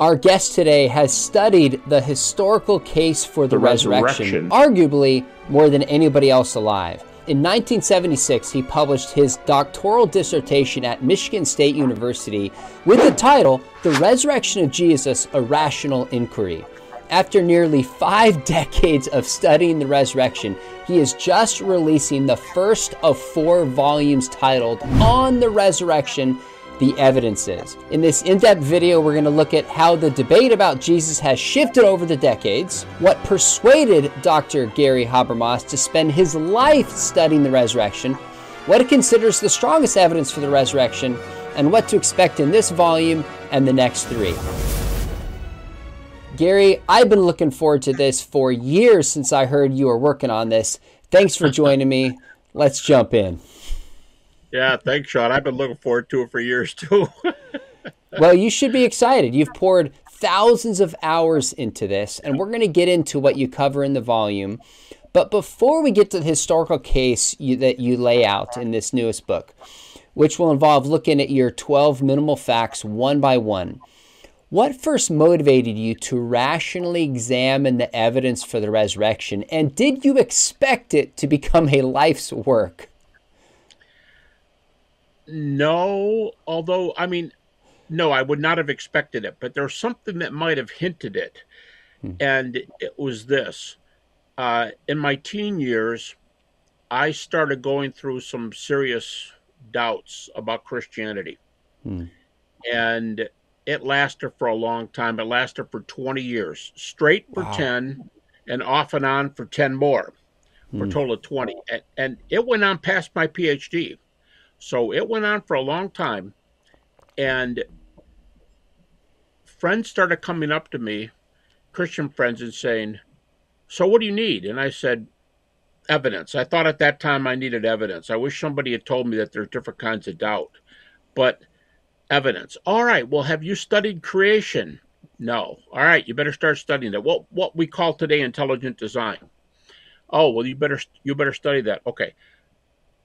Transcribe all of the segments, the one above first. Our guest today has studied the historical case for the resurrection, arguably more than anybody else alive. In 1976, he published his doctoral dissertation at Michigan State University with the title, The Resurrection of Jesus, a Rational Inquiry. After nearly 5 decades of studying the resurrection, he is just releasing the first of 4 volumes titled, On the Resurrection, the Evidences. In this in-depth video, we're going to look at how the debate about Jesus has shifted over the decades, what persuaded Dr. Gary Habermas to spend his life studying the resurrection, what it considers the strongest evidence for the resurrection, and what to expect in this volume and the next 3. Gary, I've been looking forward to this for years since I heard you were working on this. Thanks for joining me. Let's jump in. Yeah, thanks, Sean. I've been looking forward to it for years, too. Well, you should be excited. You've poured thousands of hours into this, and we're going to get into what you cover in the volume. But before we get to the historical case that you lay out in this newest book, which will involve looking at your 12 minimal facts one by one, what first motivated you to rationally examine the evidence for the resurrection, and did you expect it to become a life's work? No, although, I mean, no, I would not have expected it, but there's something that might have hinted it. And it was this. In my teen years, I started going through some serious doubts about Christianity. And it lasted for a long time. It lasted for 20 years, straight for 10 and off and on for 10 more, for a total of 20. And it went on past my PhD. So it went on for a long time, and friends started coming up to me, Christian friends, and saying, so what do you need? And I said, evidence. I thought at that time I needed evidence. I wish somebody had told me that there's different kinds of doubt, but evidence. All right, well, have you studied creation? No. All right, you better start studying that. What we call today intelligent design. Oh, well, you better study that. Okay.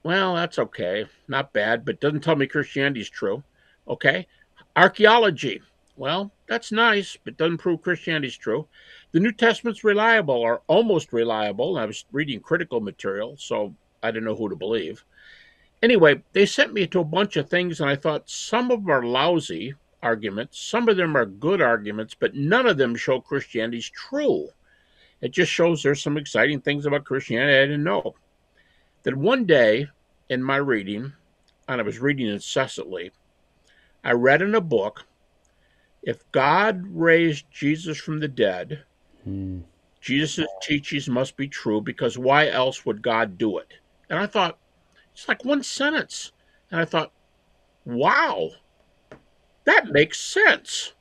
Well, that's okay. Not bad, but doesn't tell me Christianity is true. Okay. Archaeology. Well, that's nice, but doesn't prove Christianity is true. The New Testament's reliable or almost reliable. I was reading critical material, so I didn't know who to believe. Anyway, they sent me to a bunch of things, and I thought some of them are lousy arguments. Some of them are good arguments, but none of them show Christianity is true. It just shows there's some exciting things about Christianity I didn't know. Then one day, in my reading, and I was reading incessantly, I read in a book, if God raised Jesus from the dead, Jesus' teachings must be true, because why else would God do it? And I thought, it's like one sentence. And I thought, wow, that makes sense.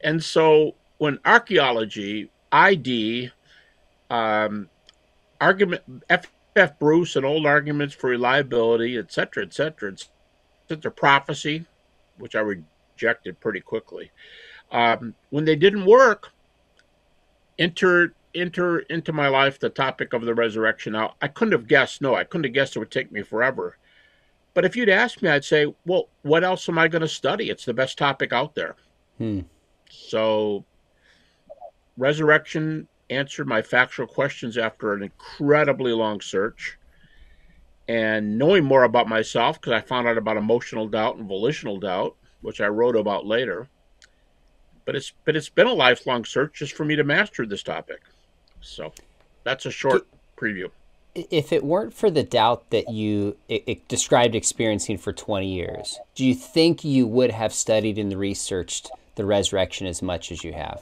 And so when archaeology, ID, argument, F. Bruce and old arguments for reliability, etc., etc., etc., prophecy, which I rejected pretty quickly. When they didn't work, enter into my life the topic of the resurrection. Now, I couldn't have guessed. No, I couldn't have guessed it would take me forever. But if you'd asked me, I'd say, well, what else am I going to study? It's the best topic out there. So resurrection answered my factual questions after an incredibly long search, and knowing more about myself, because I found out about emotional doubt and volitional doubt, which I wrote about later. But it's been a lifelong search just for me to master this topic. So that's a short preview. If it weren't for the doubt that you described experiencing for 20 years, do you think you would have studied and researched the resurrection as much as you have?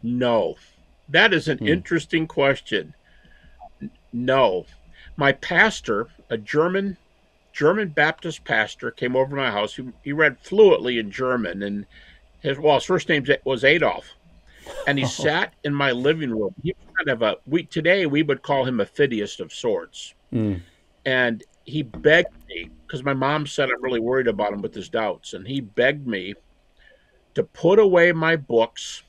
No. That is an interesting question. No. My pastor, a German Baptist pastor, came over to my house. He read fluently in German, and his first name was Adolf. And he sat in my living room. He was kind of today we would call him a fideist of sorts. And he begged me, because my mom said I'm really worried about him with his doubts, and he begged me to put away my books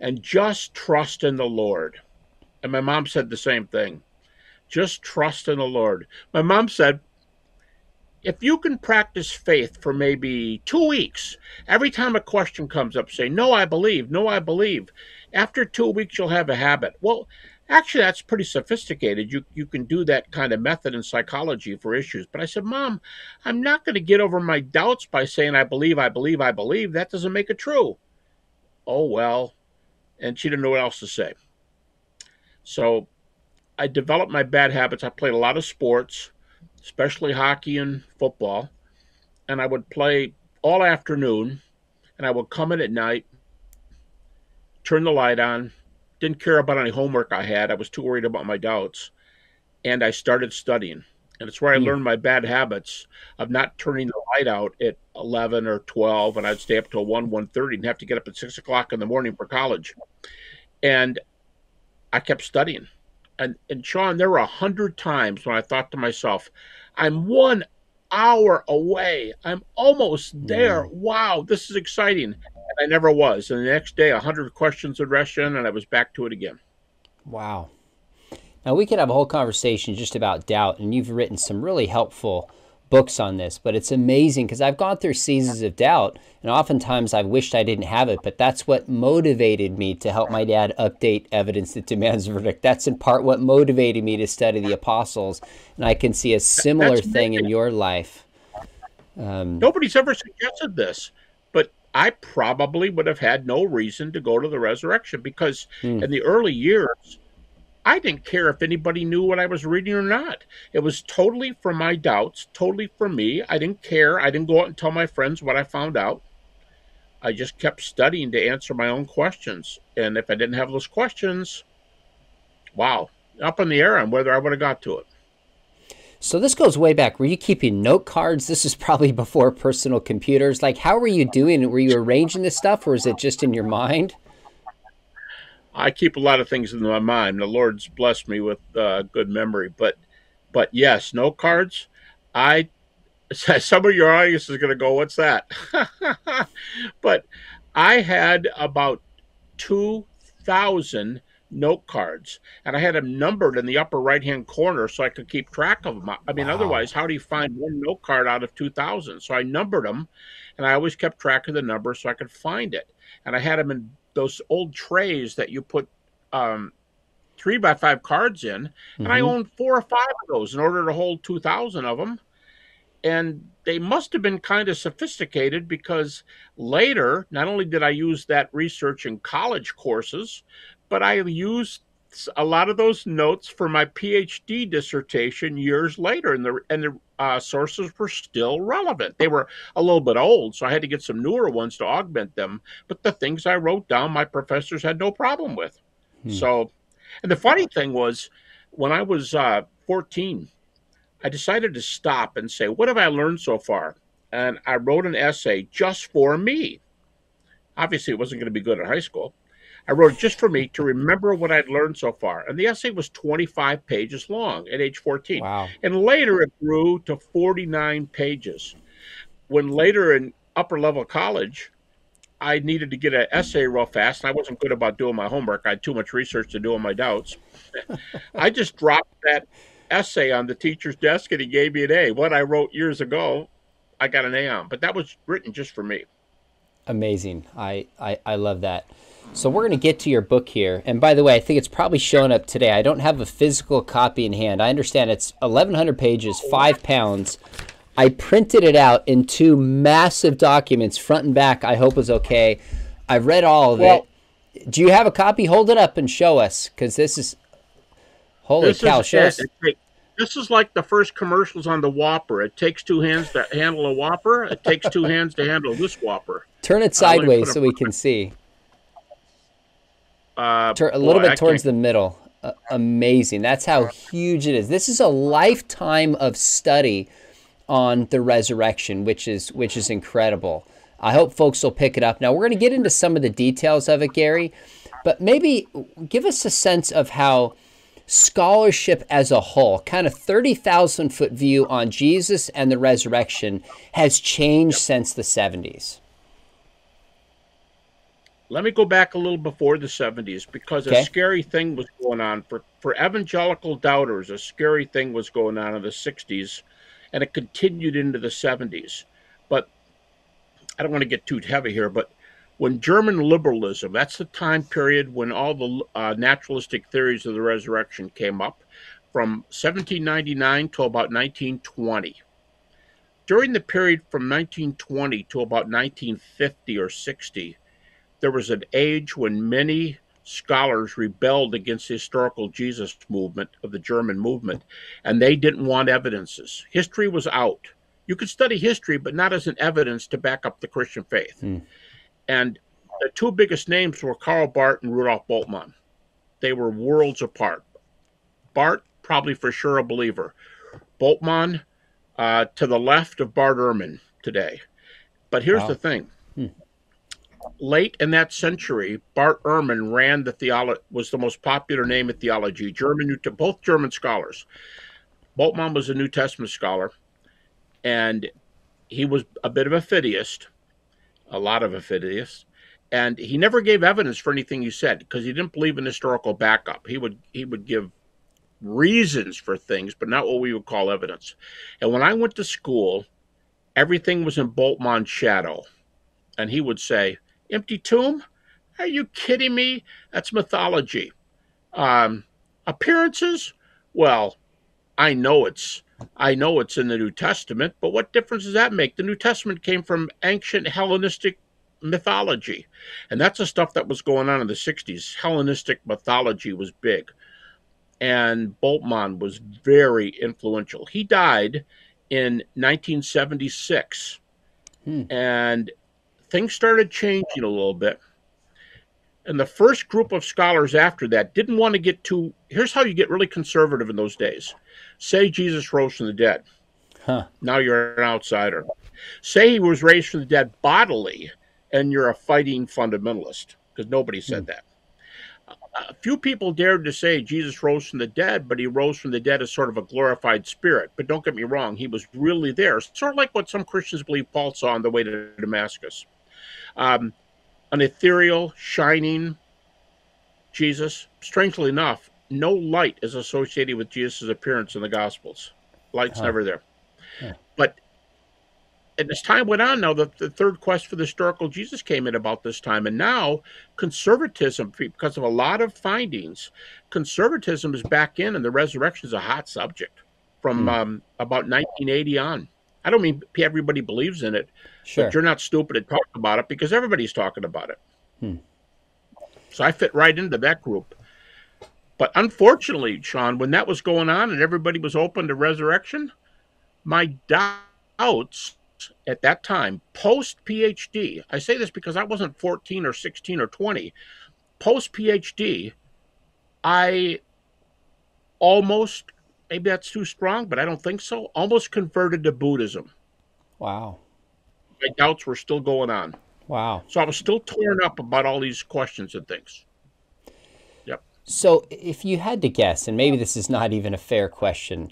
and just trust in the Lord. And my mom said the same thing. Just trust in the Lord. My mom said, if you can practice faith for maybe 2 weeks, every time a question comes up, say, no, I believe, no, I believe. After 2 weeks, you'll have a habit. Well, actually, that's pretty sophisticated. You can do that kind of method in psychology for issues. But I said, Mom, I'm not going to get over my doubts by saying, I believe, I believe, I believe. That doesn't make it true. Oh, well. And she didn't know what else to say. So I developed my bad habits. I played a lot of sports, especially hockey and football. And I would play all afternoon. And I would come in at night, turn the light on. Didn't care about any homework I had. I was too worried about my doubts. And I started studying. And it's where I learned my bad habits of not turning the light out at 11 or 12. And I'd stay up till 1, 1:30 and have to get up at 6 o'clock in the morning for college. And I kept studying. And Sean, there were 100 times when I thought to myself, I'm 1 hour away. I'm almost there. Wow, this is exciting. I never was. And the next day, 100 questions would rush in, and I was back to it again. Wow. Now, we could have a whole conversation just about doubt, and you've written some really helpful books on this, but it's amazing because I've gone through seasons of doubt, and oftentimes I wished I didn't have it, but that's what motivated me to help my dad update evidence that demands a verdict. That's in part what motivated me to study the apostles, and I can see a similar thing in your life. Nobody's ever suggested this. I probably would have had no reason to go to the resurrection because in the early years, I didn't care if anybody knew what I was reading or not. It was totally for my doubts, totally for me. I didn't care. I didn't go out and tell my friends what I found out. I just kept studying to answer my own questions. And if I didn't have those questions, wow, up in the air on whether I would have got to it. So this goes way back. Were you keeping note cards? This is probably before personal computers. Like, how were you doing it? Were you arranging this stuff, or is it just in your mind? I keep a lot of things in my mind. The Lord's blessed me with good memory. But yes, note cards. Some of your audience is going to go, what's that? But I had about 2,000 note cards, and I had them numbered in the upper right-hand corner so I could keep track of them. I mean, Otherwise, how do you find one note card out of 2,000? So I numbered them, and I always kept track of the number so I could find it. And I had them in those old trays that you put 3x5 cards in, and I owned 4 or 5 of those in order to hold 2,000 of them. And they must have been kind of sophisticated because later, not only did I use that research in college courses, but I used a lot of those notes for my PhD dissertation years later, and the sources were still relevant. They were a little bit old, so I had to get some newer ones to augment them. But the things I wrote down, my professors had no problem with. So, and the funny thing was, when I was 14, I decided to stop and say, what have I learned so far? And I wrote an essay just for me. Obviously, it wasn't going to be good at high school. I wrote just for me to remember what I'd learned so far. And the essay was 25 pages long at age 14. Wow. And later it grew to 49 pages. When later in upper level college, I needed to get an essay real fast, and I wasn't good about doing my homework. I had too much research to do on my doubts. I just dropped that essay on the teacher's desk, and he gave me an A. What I wrote years ago, I got an A on. But that was written just for me. Amazing. I love that. So we're going to get to your book here. And by the way, I think it's probably showing up today. I don't have a physical copy in hand. I understand it's 1,100 pages, 5 pounds. I printed it out in 2 massive documents, front and back, I hope is okay. I've read all of it. Do you have a copy? Hold it up and show us, because this is, holy cow, show us. This is like the first commercials on the Whopper. It takes 2 hands to handle a Whopper. It takes 2 hands to handle this Whopper. Turn it sideways so we can see. A little bit towards the middle. Amazing. That's how huge it is. This is a lifetime of study on the resurrection, which is incredible. I hope folks will pick it up. Now, we're going to get into some of the details of it, Gary, but maybe give us a sense of how scholarship as a whole, kind of 30,000-foot view on Jesus and the resurrection, has changed since the 70s. Let me go back a little before the 70s, because a scary thing was going on. For evangelical doubters, a scary thing was going on in the 60s and it continued into the 70s. But I don't want to get too heavy here, but when German liberalism, that's the time period when all the naturalistic theories of the resurrection came up, from 1799 to about 1920. During the period from 1920 to about 1950 or 60, there was an age when many scholars rebelled against the historical Jesus movement of the German movement, and they didn't want evidences. History was out. You could study history, but not as an evidence to back up the Christian faith. And the two biggest names were Karl Barth and Rudolf Bultmann. They were worlds apart. Barth, probably for sure a believer. Bultmann, to the left of Barth Ehrman today. But here's the thing. Late in that century, Barth Ehrman ran the theology, was the most popular name in theology. Both German scholars. Bultmann was a New Testament scholar, and he was a bit of a fideist, a lot of a fideist, and he never gave evidence for anything he said because he didn't believe in historical backup. He would give reasons for things, but not what we would call evidence. And when I went to school, everything was in Bultmann's shadow, and he would say, "Empty tomb? Are you kidding me? That's mythology. Appearances? Well, I know it's in the New Testament, but what difference does that make? The New Testament came from ancient Hellenistic mythology, and that's the stuff that was going on in the 60s. Hellenistic mythology was big, and Bultmann was very influential. He died in 1976, and things started changing a little bit. And the first group of scholars after that didn't want to get too... Here's how you get really conservative in those days. Say Jesus rose from the dead. Now you're an outsider. Say he was raised from the dead bodily, and you're a fighting fundamentalist, because nobody said that. A few people dared to say Jesus rose from the dead, but he rose from the dead as sort of a glorified spirit. But don't get me wrong, he was really there. Sort of like what some Christians believe Paul saw on the way to Damascus. An ethereal, shining Jesus. Strangely enough, no light is associated with Jesus' appearance in the Gospels. Light's never there. But as time went on, now the Third Quest for the historical Jesus came in about this time, and now conservatism, because of a lot of findings, conservatism is back in, and the resurrection is a hot subject from about 1980 on. I don't mean everybody believes in it, but you're not stupid at talking about it because everybody's talking about it. So I fit right into that group. But unfortunately, Sean, when that was going on and everybody was open to resurrection, my doubts at that time, post-PhD, I say this because I wasn't 14 or 16 or 20, post-PhD, I almost... Maybe that's too strong, but I don't think so. Almost converted to Buddhism. Wow. My doubts were still going on. Wow. So I was still torn up about all these questions and things. Yep. So if you had to guess, and maybe this is not even a fair question,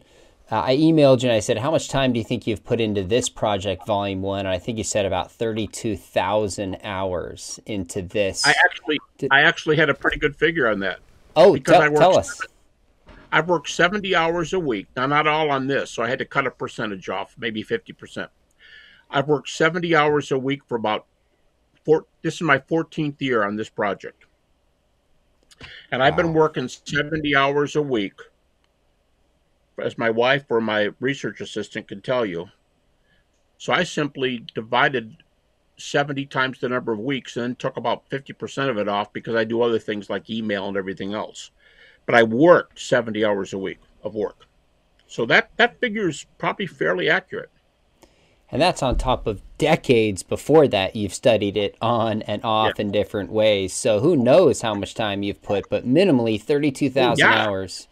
I emailed you and I said, how much time do you think you've put into this project, Volume 1? And I think you said about 32,000 hours into this. I actually had a pretty good figure on that. Oh, tell us. I've worked 70 hours a week. Now, not all on this, so I had to cut a percentage off, maybe 50%. I've worked 70 hours a week for about this is my 14th year on this project. And I've been working 70 hours a week, as my wife or my research assistant can tell you. So I simply divided 70 times the number of weeks and then took about 50% of it off because I do other things like email and everything else. But I worked 70 hours a week of work. So that figure is probably fairly accurate. And that's on top of decades before that. You've studied it on and off in different ways. So who knows how much time you've put, but minimally 32,000 hours.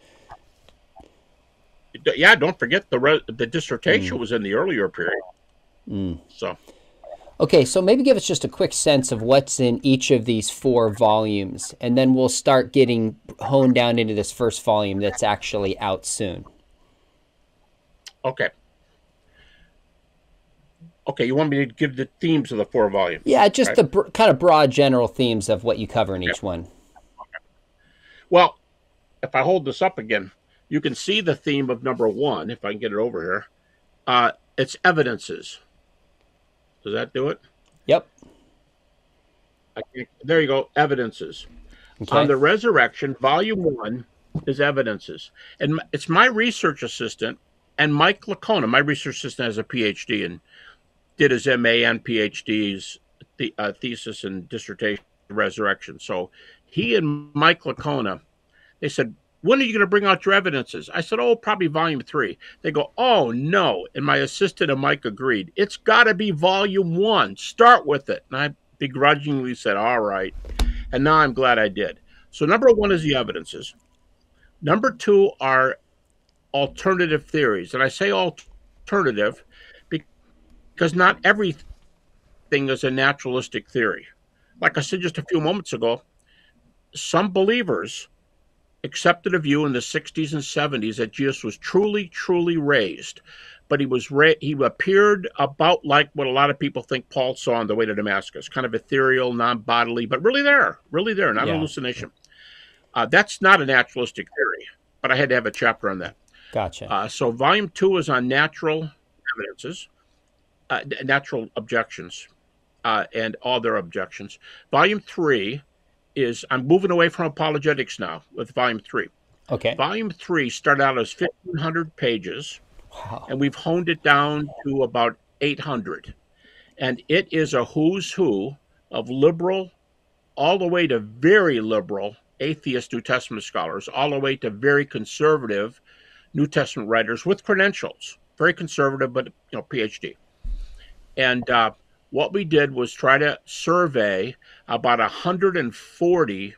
Yeah, don't forget the dissertation was in the earlier period. So... Okay, so maybe give us just a quick sense of what's in each of these four volumes, and then we'll start getting honed down into this first volume that's actually out soon. Okay. Okay, you want me to give the themes of the four volumes? Yeah, just the kind of broad general themes of what you cover in each one. Okay. Well, if I hold this up again, you can see the theme of number one, if I can get it over here. its evidences. Does that do it? Yep. There you go, evidences. Okay. On the resurrection, volume 1 is evidences. And it's my research assistant and Mike Licona. My research assistant has a PhD and did his MA and PhD's thesis and dissertation resurrection. So he and Mike Licona, they said, when are you going to bring out your evidences? I said, oh, probably volume 3. They go, oh, no. And my assistant and Mike agreed. It's got to be volume 1. Start with it. And I begrudgingly said, all right. And now I'm glad I did. So number 1 is the evidences. Number 2 are alternative theories. And I say alternative because not everything is a naturalistic theory. Like I said just a few moments ago, some believers accepted a view in the 60s and 70s that Jesus was truly raised, but he appeared about like what a lot of people think Paul saw on the way to Damascus, kind of ethereal, non-bodily, but really there, not a hallucination. That's not a naturalistic theory, but I had to have a chapter on that. Gotcha. So volume 2 is on natural evidences, natural objections, and all their objections. Volume 3 is, I'm moving away from apologetics now with volume 3. Okay. Volume 3 started out as 1,500 pages, wow, and we've honed it down to about 800. And it is a who's who of liberal, all the way to very liberal atheist New Testament scholars, all the way to very conservative New Testament writers with credentials. Very conservative, but you know, PhD. And what we did was try to survey about 140.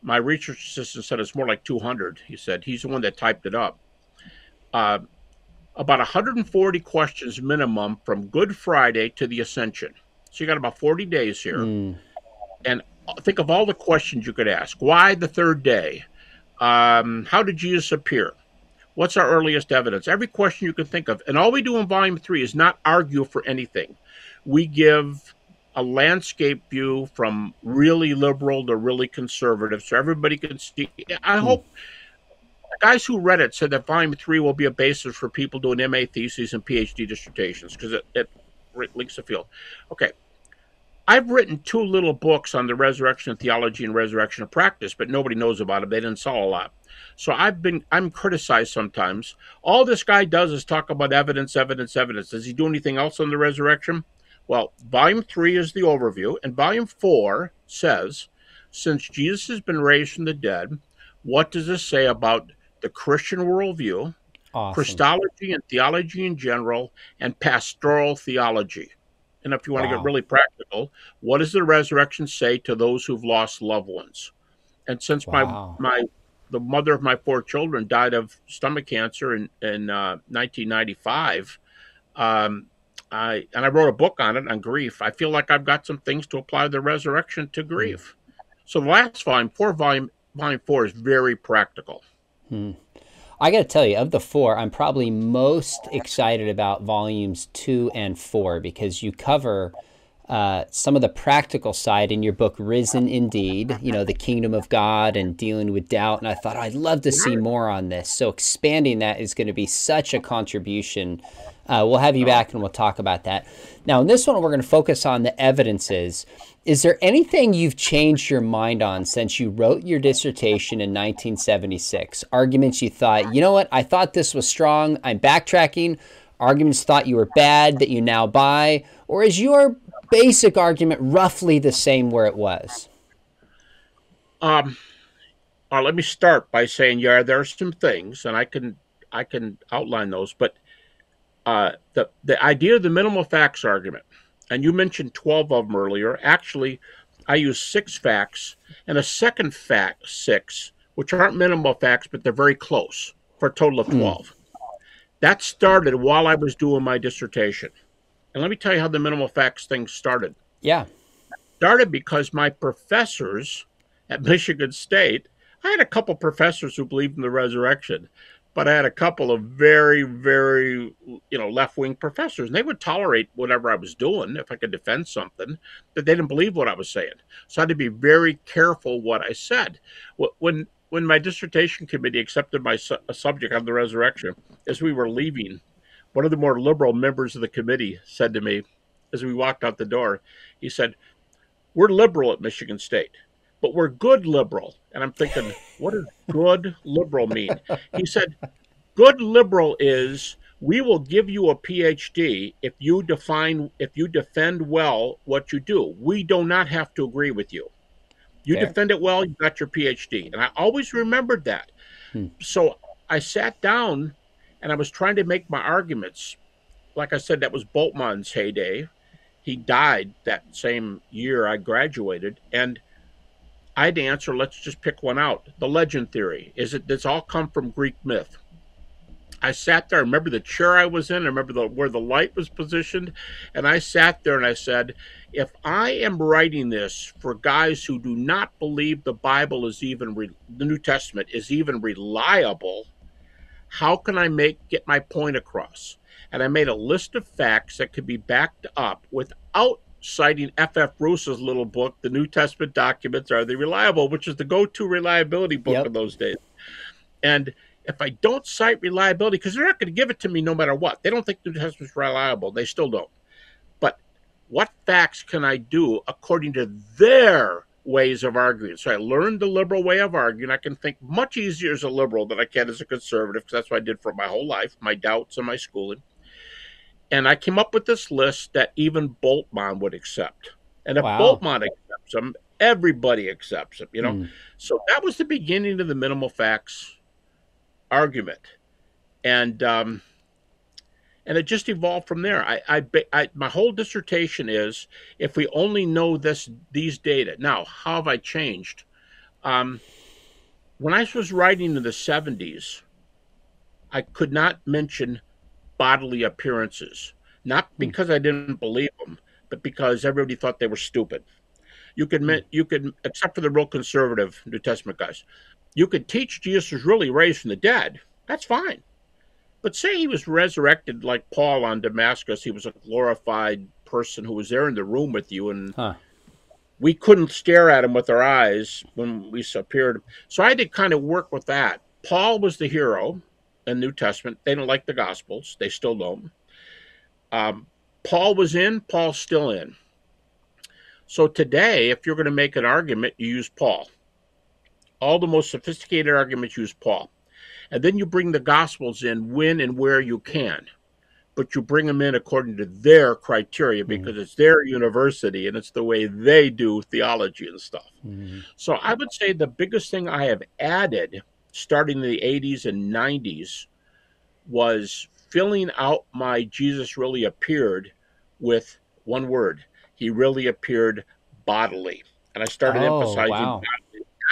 My research assistant said it's more like 200. He said he's the one that typed it up. About 140 questions minimum from Good Friday to the Ascension. So you got about 40 days here. Mm. And think of all the questions you could ask. Why the third day? How did Jesus appear? What's our earliest evidence? Every question you can think of. And all we do in volume 3 is not argue for anything. We give a landscape view from really liberal to really conservative, so everybody can see. I hope the guys who read it said that volume 3 will be a basis for people doing MA theses and PhD dissertations, because it links the field. Okay. I've written 2 little books on the resurrection of theology and resurrection of practice, but nobody knows about it. They didn't sell a lot. So I'm criticized sometimes. All this guy does is talk about evidence. Does he do anything else on the resurrection? Well, volume 3 is the overview, and volume 4 says, since Jesus has been raised from the dead, what does this say about the Christian worldview, awesome, Christology and theology in general, and pastoral theology? And if you want, wow, to get really practical, what does the resurrection say to those who've lost loved ones? And since, wow, the mother of my 4 children died of stomach cancer in 1995, I wrote a book on it, on grief. I feel like I've got some things to apply the resurrection to grief. So the last volume 4 is very practical. Hmm. I got to tell you, of the 4, I'm probably most excited about volumes 2 and 4 because you cover some of the practical side in your book, Risen Indeed, you know, the kingdom of God and dealing with doubt. And I thought, I'd love to see more on this. So expanding that is going to be such a contribution. We'll have you back and we'll talk about that. Now, in this one, we're going to focus on the evidences. Is there anything you've changed your mind on since you wrote your dissertation in 1976? Arguments you thought, you know what, I thought this was strong, I'm backtracking. Arguments thought you were bad that you now buy? Or is your basic argument roughly the same where it was? Well, let me start by saying, yeah, there are some things, and I can outline those, but the idea of the minimal facts argument, and you mentioned 12 of them earlier. Actually, I use 6 facts and a second fact, 6, which aren't minimal facts, but they're very close, for a total of 12. That started while I was doing my dissertation. And let me tell you how the minimal facts thing started. Yeah. It started because my professors at Michigan State, I had a couple professors who believed in the resurrection, but I had a couple of very, very, you know, left-wing professors, and they would tolerate whatever I was doing if I could defend something, but they didn't believe what I was saying. So I had to be very careful what I said. When my dissertation committee accepted my subject on the resurrection, as we were leaving, One of the more liberal members of the committee said to me as we walked out the door, he said, "We're liberal at Michigan State, but we're good liberal." And I'm thinking, what does good liberal mean? He said, "Good liberal is we will give you a PhD if you defend well what you do. We do not have to agree with you. You defend it well, you got your PhD." And I always remembered that. So I sat down and I was trying to make my arguments. Like I said, that was Bultmann's heyday. He died that same year I graduated, and I'd answer, let's just pick one out. The legend theory. Does all come from Greek myth? I sat there, I remember the chair I was in, I remember where the light was positioned, and I sat there and I said, if I am writing this for guys who do not believe the Bible is even, the New Testament is even reliable, how can I get my point across? And I made a list of facts that could be backed up without citing F.F. Bruce's little book, The New Testament Documents, Are They Reliable?, which is the go-to reliability book in those days. And if I don't cite reliability, because they're not going to give it to me no matter what. They don't think the New Testament's reliable. They still don't. But what facts can I do according to their ways of arguing? So I learned the liberal way of arguing. I can think much easier as a liberal than I can as a conservative, because that's what I did for my whole life, my doubts and my schooling. And I came up with this list that even Bultmann would accept. And if Bultmann accepts them, everybody accepts them, you know. So that was the beginning of the minimal facts argument. And it just evolved from there. My whole dissertation is, if we only know these data. Now, how have I changed? When I was writing in the 70s, I could not mention bodily appearances, not because I didn't believe them, but because everybody thought they were stupid. You could, except for the real conservative New Testament guys, you could teach Jesus was really raised from the dead. That's fine. But say he was resurrected like Paul on Damascus. He was a glorified person who was there in the room with you, and we couldn't stare at him with our eyes when we appeared. So I had to kind of work with that. Paul was the hero in New Testament. They don't like the Gospels. They still don't. Paul was in. Paul's still in. So today, if you're going to make an argument, you use Paul. All the most sophisticated arguments use Paul. And then you bring the Gospels in when and where you can. But you bring them in according to their criteria, because it's their university and it's the way they do theology and stuff. So I would say the biggest thing I have added starting in the 80s and 90s was filling out my Jesus really appeared with one word. He really appeared bodily. And I started emphasizing bodily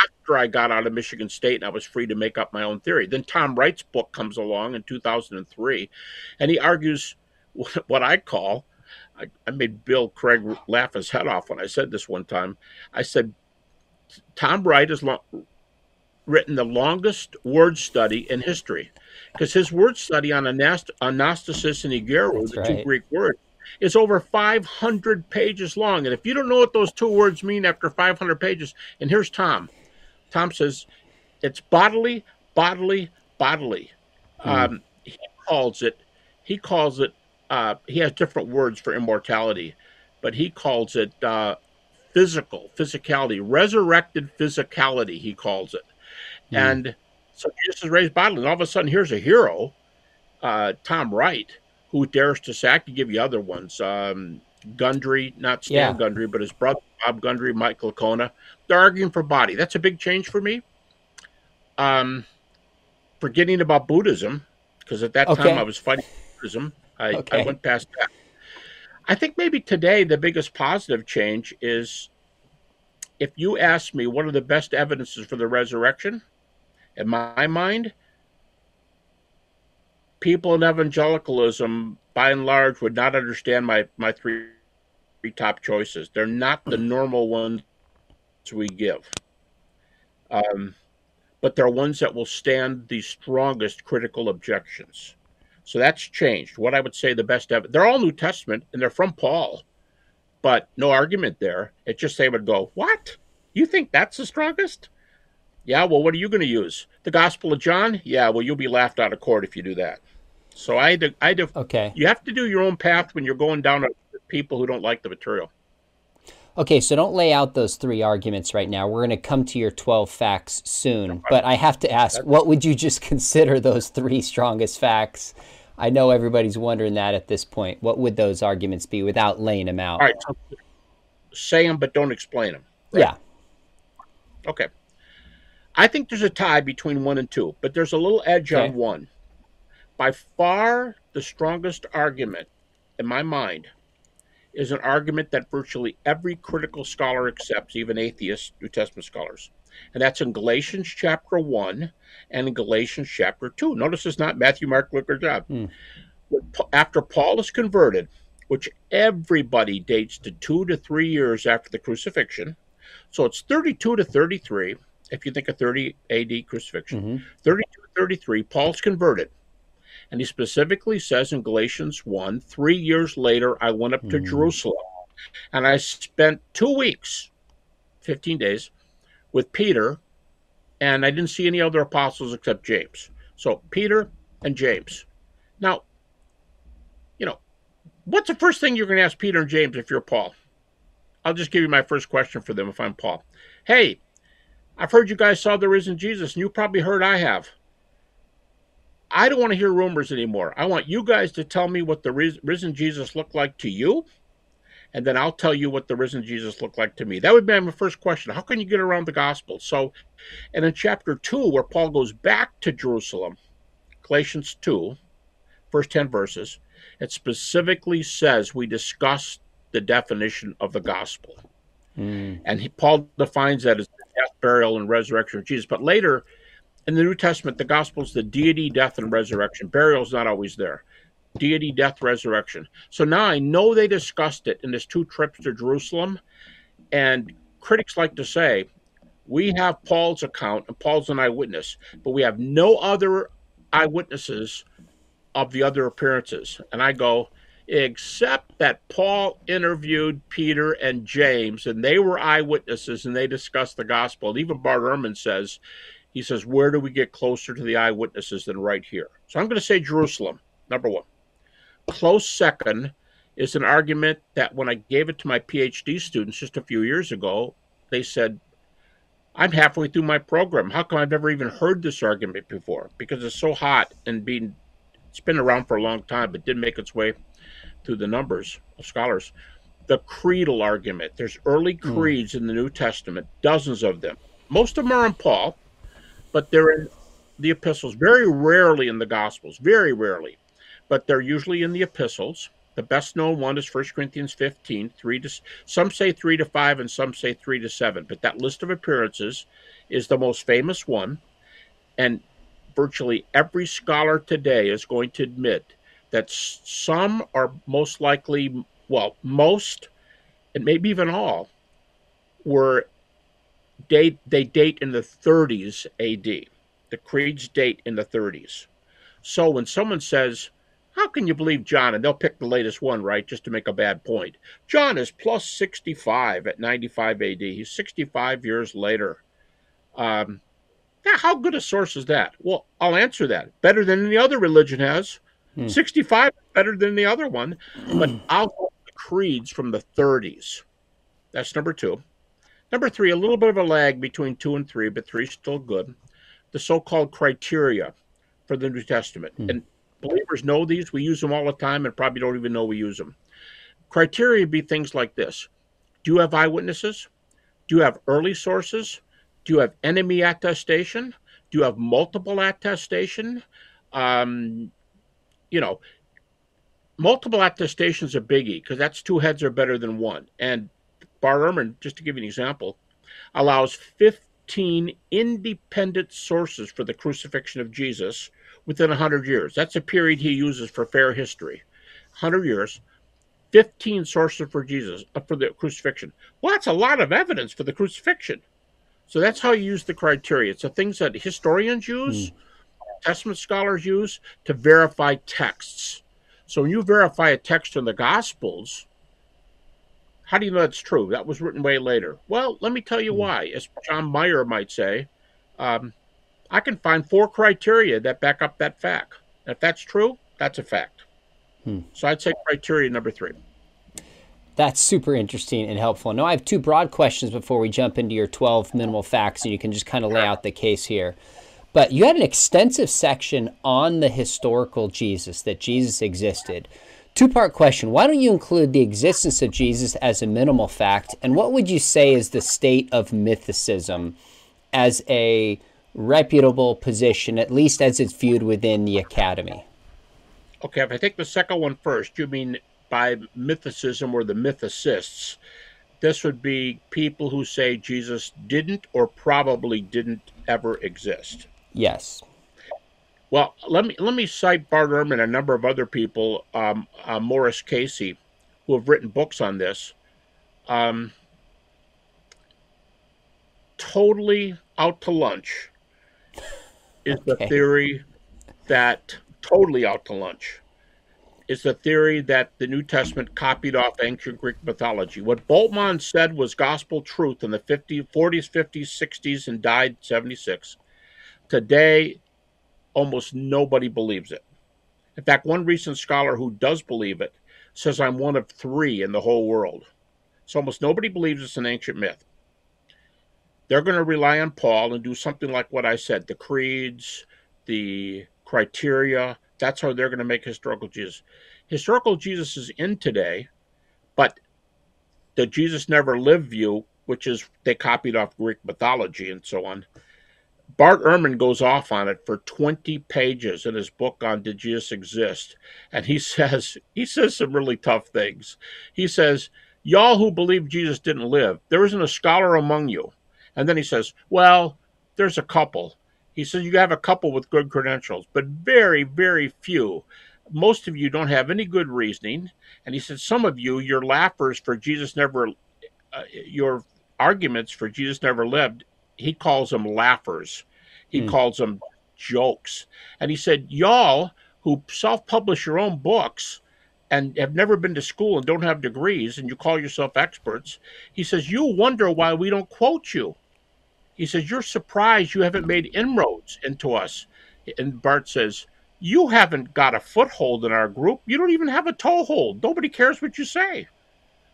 after I got out of Michigan State and I was free to make up my own theory. Then Tom Wright's book comes along in 2003, and he argues what I call, I made Bill Craig laugh his head off when I said this one time. I said, Tom Wright is written the longest word study in history, because his word study on Anastasis and egeirō, two Greek words, is over 500 pages long. And if you don't know what those two words mean after 500 pages, and here's Tom. Tom says, it's bodily, bodily, bodily. He calls it, he has different words for immortality, but he calls it physicality, resurrected physicality, he calls it. And so Jesus is raised bodily, and all of a sudden here's a hero, Tom Wright, who dares to say, I could give you other ones, Gundry, not Stan Gundry, but his brother, Bob Gundry, Mike Licona. They're arguing for body. That's a big change for me. Forgetting about Buddhism, because at that time I was fighting Buddhism. I went past that. I think maybe today the biggest positive change is, if you ask me what are the best evidences for the resurrection, in my mind, people in evangelicalism, by and large, would not understand my three top choices. They're not the normal ones we give. But they're ones that will stand the strongest critical objections. So that's changed. What I would say the best evidence, they're all New Testament, and they're from Paul. But no argument there. It's just they would go, what? You think that's the strongest? Yeah, well, what are you going to use? The Gospel of John? Yeah, well, you'll be laughed out of court if you do that. So okay. You have to do your own path when you're going down to people who don't like the material. Okay, so don't lay out those three arguments right now. We're going to come to your 12 facts soon, but I have to ask, what would you just consider those three strongest facts? I know everybody's wondering that at this point. What would those arguments be without laying them out? All right, so say them, but don't explain them. Right? Yeah. Okay. I think there's a tie between one and two, but there's a little edge on one. By far, the strongest argument in my mind is an argument that virtually every critical scholar accepts, even atheist New Testament scholars. And that's in Galatians chapter 1 and in Galatians chapter 2. Notice it's not Matthew, Mark, Luke, or John. After Paul is converted, which everybody dates to 2 to 3 years after the crucifixion, so it's 32 to 33, if you think of 30 AD crucifixion, 32 to 33, Paul's converted. And he specifically says in Galatians 1, 3 years later, I went up to Jerusalem, and I spent 2 weeks, 15 days, with Peter, and I didn't see any other apostles except James. So Peter and James. Now, you know, what's the first thing you're going to ask Peter and James if you're Paul? I'll just give you my first question for them if I'm Paul. Hey, I've heard you guys saw the risen Jesus, and you probably heard I have. I don't want to hear rumors anymore. I want you guys to tell me what the risen Jesus looked like to you, and then I'll tell you what the risen Jesus looked like to me. That would be my first question. How can you get around the gospel? So, and in chapter 2, where Paul goes back to Jerusalem, Galatians 2, first 10 verses, it specifically says we discussed the definition of the gospel. And Paul defines that as the death, burial, and resurrection of Jesus. But later, in the New Testament, the gospel is the deity, death, and resurrection. Burial is not always there. Deity, death, resurrection. So now I know they discussed it in his 2 trips to Jerusalem, and critics like to say, we have Paul's account, and Paul's an eyewitness, but we have no other eyewitnesses of the other appearances. And I go, except that Paul interviewed Peter and James, and they were eyewitnesses, and they discussed the gospel. And even Barth Ehrman says, he says, where do we get closer to the eyewitnesses than right here? So I'm going to say Jerusalem, number one. Close second is an argument that when I gave it to my PhD students just a few years ago, they said, I'm halfway through my program. How come I've never even heard this argument before? Because it's so hot and it's been around for a long time, but didn't make its way through the numbers of scholars. The creedal argument. There's early creeds in the New Testament, dozens of them. Most of them are in Paul, but they're in the epistles, very rarely in the Gospels, very rarely. But they're usually in the epistles. The best-known one is 1 Corinthians 15, some say 3 to 5 and some say 3 to 7. But that list of appearances is the most famous one. And virtually every scholar today is going to admit that some are most likely, well, most, and maybe even all, were they date in the 30s AD. The creeds date in the 30s. So when someone says, how can you believe John? And they'll pick the latest one, right, just to make a bad point. John is plus 65 at 95 AD. He's 65 years later. How good a source is that? Well, I'll answer that. Better than any other religion has. 65 is better than the other one. But I'll go to the creeds from the 30s. That's number two. Number three, a little bit of a lag between 2 and 3, but 3's still good. The so-called criteria for the New Testament. And believers know these. We use them all the time and probably don't even know we use them. Criteria would be things like this. Do you have eyewitnesses? Do you have early sources? Do you have enemy attestation? Do you have multiple attestation? You know, multiple attestation is a biggie because that's 2 heads are better than one. And Barth Ehrman, just to give you an example, allows 15 independent sources for the crucifixion of Jesus within 100 years. That's a period he uses for fair history. 100 years, 15 sources for Jesus, for the crucifixion. Well, that's a lot of evidence for the crucifixion. So that's how you use the criteria. It's the things that historians use, Testament scholars use, to verify texts. So when you verify a text in the Gospels, how do you know that's true? That was written way later. Well, let me tell you why. As John Mayer might say, I can find 4 criteria that back up that fact. If that's true, That's a fact. So I'd say criteria number three. That's super interesting and helpful. Now, I have two broad questions before we jump into your 12 minimal facts, and you can just kind of lay out the case here. But you had an extensive section on the historical Jesus, that Jesus existed. Two-part question. Why don't you include the existence of Jesus as a minimal fact? And what would you say is the state of mythicism as a reputable position, at least as it's viewed within the academy? Okay, if I take the second one first, you mean by mythicism or the mythicists, this would be people who say Jesus didn't or probably didn't ever exist. Yes. Well, let me cite Barth Ehrman and a number of other people, Morris Casey, who have written books on this. Totally out to lunch is the theory that... Totally out to lunch is the theory that the New Testament copied off ancient Greek mythology. What Bultmann said was gospel truth in the 40s, 50s, 60s, and died in 76. Today, almost nobody believes it. In fact, one recent scholar who does believe it says, "I'm one of three in the whole world." So almost nobody believes it's an ancient myth. They're going to rely on Paul and do something like what I said, the creeds, the criteria. That's how they're going to make historical Jesus. Historical Jesus is in today, but the Jesus never lived view, which is they copied off Greek mythology and so on. Barth Ehrman goes off on it for 20 pages in his book on Did Jesus Exist? And he says some really tough things. He says, y'all who believe Jesus didn't live, there isn't a scholar among you. And then he says, well, there's a couple. He says you have a couple with good credentials, but very, very few. Most of you don't have any good reasoning. And he said some of you, your laughers for Jesus never, your arguments for Jesus never lived, he calls them laughers. He calls them jokes. And he said, y'all who self-publish your own books and have never been to school and don't have degrees and you call yourself experts, he says you wonder why we don't quote you. He says, you're surprised you haven't made inroads into us. And Bart says, you haven't got a foothold in our group. You don't even have a toehold. Nobody cares what you say.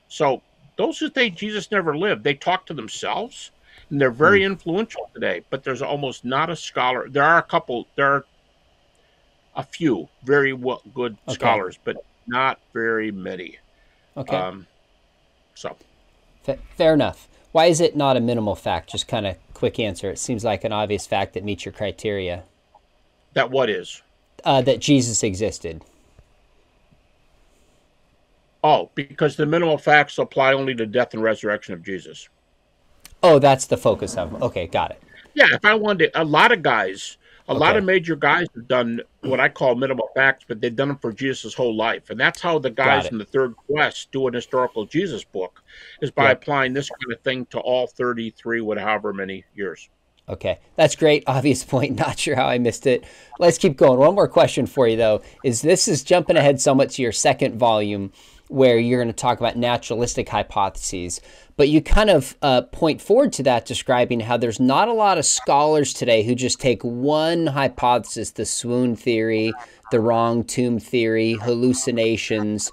So those who think Jesus never lived, they talk to themselves, and they're very influential today. But there's almost not a scholar. There are a couple. There are a few very good scholars, but not very many. Okay. So. Fair enough. Why is it not a minimal fact? Just kind of quick answer. It seems like an obvious fact that meets your criteria. That what is? That Jesus existed. Oh, because the minimal facts apply only to death and resurrection of Jesus. Oh, that's the focus of them. Okay, got it. Yeah, if I wanted to, a lot of major guys have done what I call minimal facts, but they've done them for Jesus' whole life. And that's how the guys in the Third Quest do an historical Jesus book, is by applying this kind of thing to all 33, however many years. Okay, that's great. Obvious point. Not sure how I missed it. Let's keep going. One more question for you, though, is this is jumping ahead somewhat to your second volume, where you're going to talk about naturalistic hypotheses. But you kind of point forward to that, describing how there's not a lot of scholars today who just take one hypothesis, the swoon theory, the wrong tomb theory, hallucinations.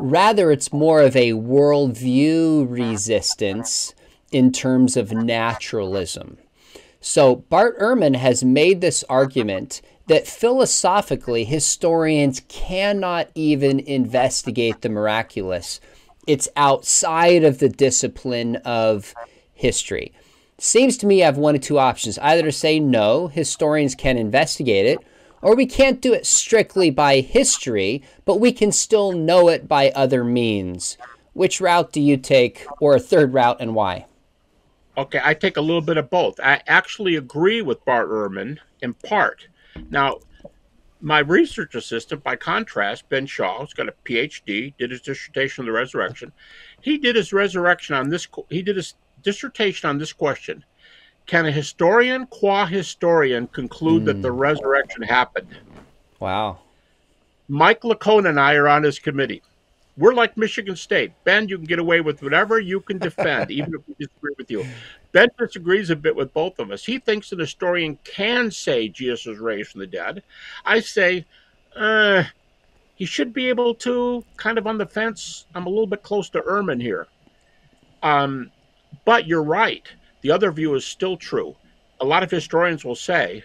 Rather, it's more of a worldview resistance in terms of naturalism. So Barth Ehrman has made this argument that philosophically, historians cannot even investigate the miraculous. It's outside of the discipline of history. Seems to me I have one of two options, either to say no, historians can investigate it, or we can't do it strictly by history, but we can still know it by other means. Which route do you take, or a third route, and why? Okay, I take a little bit of both. I actually agree with Barth Ehrman in part. Now, my research assistant, by contrast, Ben Shaw, who's got a PhD, did his dissertation on the resurrection. He did his dissertation on this question: can a historian qua historian conclude that the resurrection happened? Wow. Mike Licona and I are on his committee. We're like Michigan State. Ben, you can get away with whatever you can defend, even if we disagree with you. Ben disagrees a bit with both of us. He thinks an historian can say Jesus was raised from the dead. I say, He should be able to, kind of on the fence. I'm a little bit close to Ehrman here. But you're right. The other view is still true. A lot of historians will say,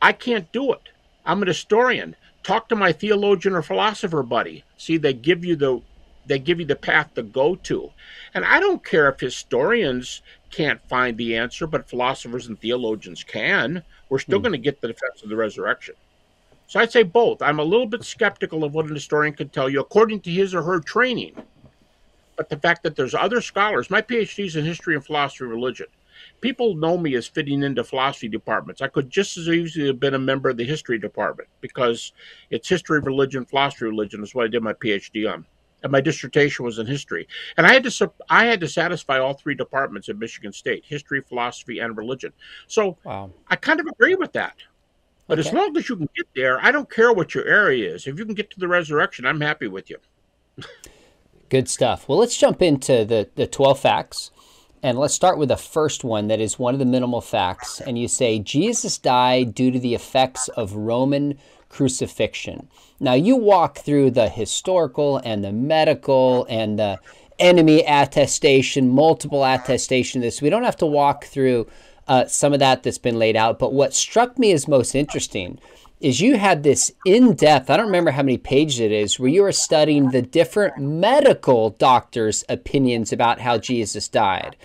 I can't do it. I'm an historian. Talk to my theologian or philosopher buddy. See, they give you the path to go to. And I don't care if historians can't find the answer, but philosophers and theologians can. We're still going to get the defense of the resurrection. So I'd say both. I'm a little bit skeptical of what an historian can tell you according to his or her training. But the fact that there's other scholars, my PhD is in history and philosophy of religion. People know me as fitting into philosophy departments. I could just as easily have been a member of the history department because it's history of religion, philosophy of religion is what I did my PhD on. And my dissertation was in history. And I had to satisfy all three departments at Michigan State, history, philosophy, and religion. So wow. I kind of agree with that. But okay. As long as you can get there, I don't care what your area is. If you can get to the resurrection, I'm happy with you. Good stuff. Well, let's jump into the 12 facts. And let's start with the first one that is one of the minimal facts. And you say, Jesus died due to the effects of Roman crucifixion. Now, you walk through the historical and the medical and the enemy attestation, multiple attestation of this. We don't have to walk through some of that's been laid out. But what struck me as most interesting is you had this in-depth, I don't remember how many pages it is, where you were studying the different medical doctors' opinions about how Jesus died.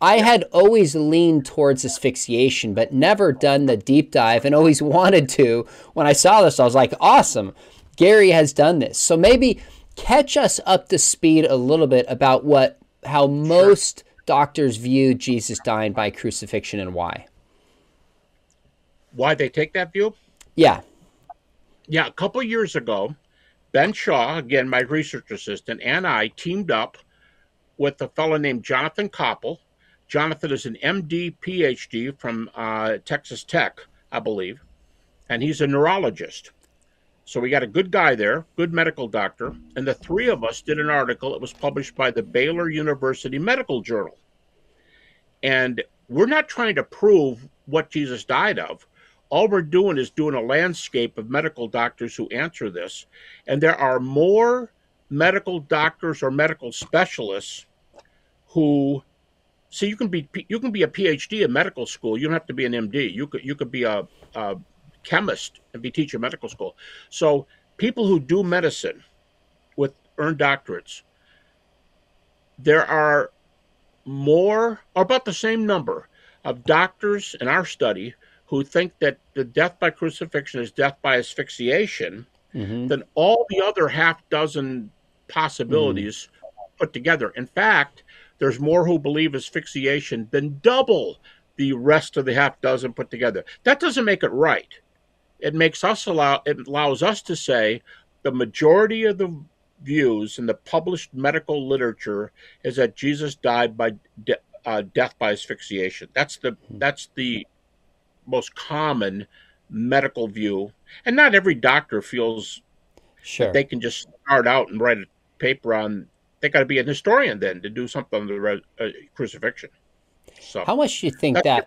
I had always leaned towards asphyxiation, but never done the deep dive and always wanted to. When I saw this, I was like, awesome, Gary has done this. So maybe catch us up to speed a little bit about how most doctors view Jesus dying by crucifixion and why. Why they take that view? Yeah. Yeah, a couple of years ago, Ben Shaw, again, my research assistant, and I teamed up with a fellow named Jonathan Koppel. Jonathan is an MD, PhD from Texas Tech, I believe, and he's a neurologist. So we got a good guy there, good medical doctor, and the three of us did an article that was published by the Baylor University Medical Journal. And we're not trying to prove what Jesus died of. All we're doing is doing a landscape of medical doctors who answer this. And there are more medical doctors or medical specialists who see you can be a PhD in medical school. You don't have to be an MD. You could be a chemist and be teaching medical school. So people who do medicine with earned doctorates, there are more or about the same number of doctors in our study who think that the death by crucifixion is death by asphyxiation, than all the other half dozen possibilities put together. In fact, there's more who believe asphyxiation than double the rest of the half dozen put together. That doesn't make it right. It allows us to say the majority of the views in the published medical literature is that Jesus died by death by asphyxiation. That's the most common medical view, and not every doctor feels sure that they can just start out and write a paper on. They got to be an historian then to do something on the crucifixion. So how much do you think that?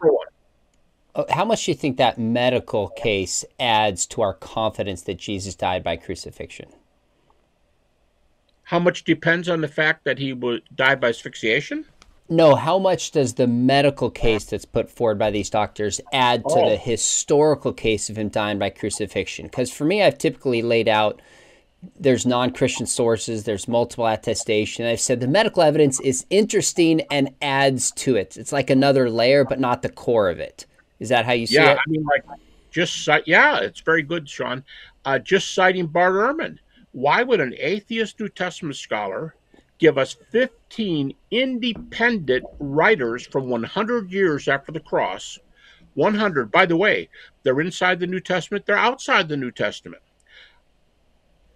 How much do you think that medical case adds to our confidence that Jesus died by crucifixion? How much depends on the fact that he would die by asphyxiation? No, how much does the medical case that's put forward by these doctors add to the historical case of him dying by crucifixion? Because for me, I've typically laid out there's non-Christian sources, there's multiple attestation. I've said the medical evidence is interesting and adds to it. It's like another layer, but not the core of it. Is that how you see it? Yeah, I mean, it's very good, Sean. Just citing Barth Ehrman. Why would an atheist New Testament scholar give us 15 independent writers from 100 years after the cross? 100, by the way, they're inside the New Testament, they're outside the New Testament.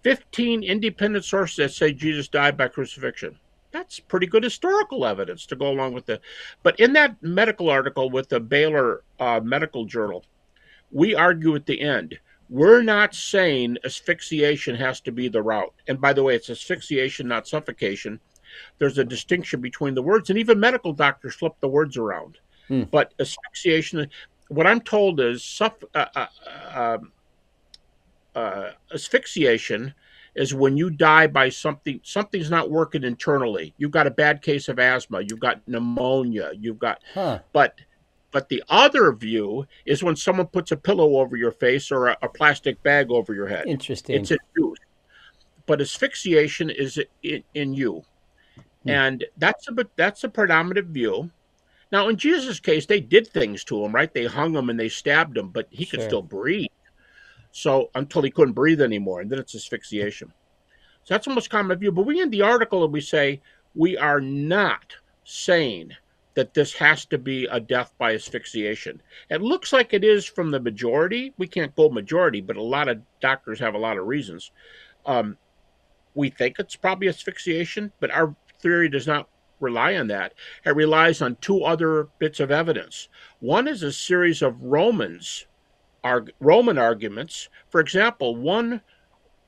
15 independent sources that say Jesus died by crucifixion. That's pretty good historical evidence to go along with it. But in that medical article with the Baylor Medical Journal, we argue at the end, we're not saying asphyxiation has to be the route. And by the way, it's asphyxiation, not suffocation. There's a distinction between the words, and even medical doctors flip the words around. But asphyxiation, what I'm told is asphyxiation is when you die by something's not working internally. You've got a bad case of asthma. You've got pneumonia. You've got, but the other view is when someone puts a pillow over your face or a plastic bag over your head. Interesting. It's induced. But asphyxiation is in you. And that's a predominant view. Now, in Jesus' case, they did things to him, right? They hung him and they stabbed him, but he could still breathe. So until he couldn't breathe anymore, and then it's asphyxiation. So that's the most common view. But we end the article and we say, we are not saying that this has to be a death by asphyxiation. It looks like it is from the majority. We can't go majority, but a lot of doctors have a lot of reasons. We think it's probably asphyxiation, but our theory does not rely on that. It relies on two other bits of evidence. One is a series of Roman arguments. For example,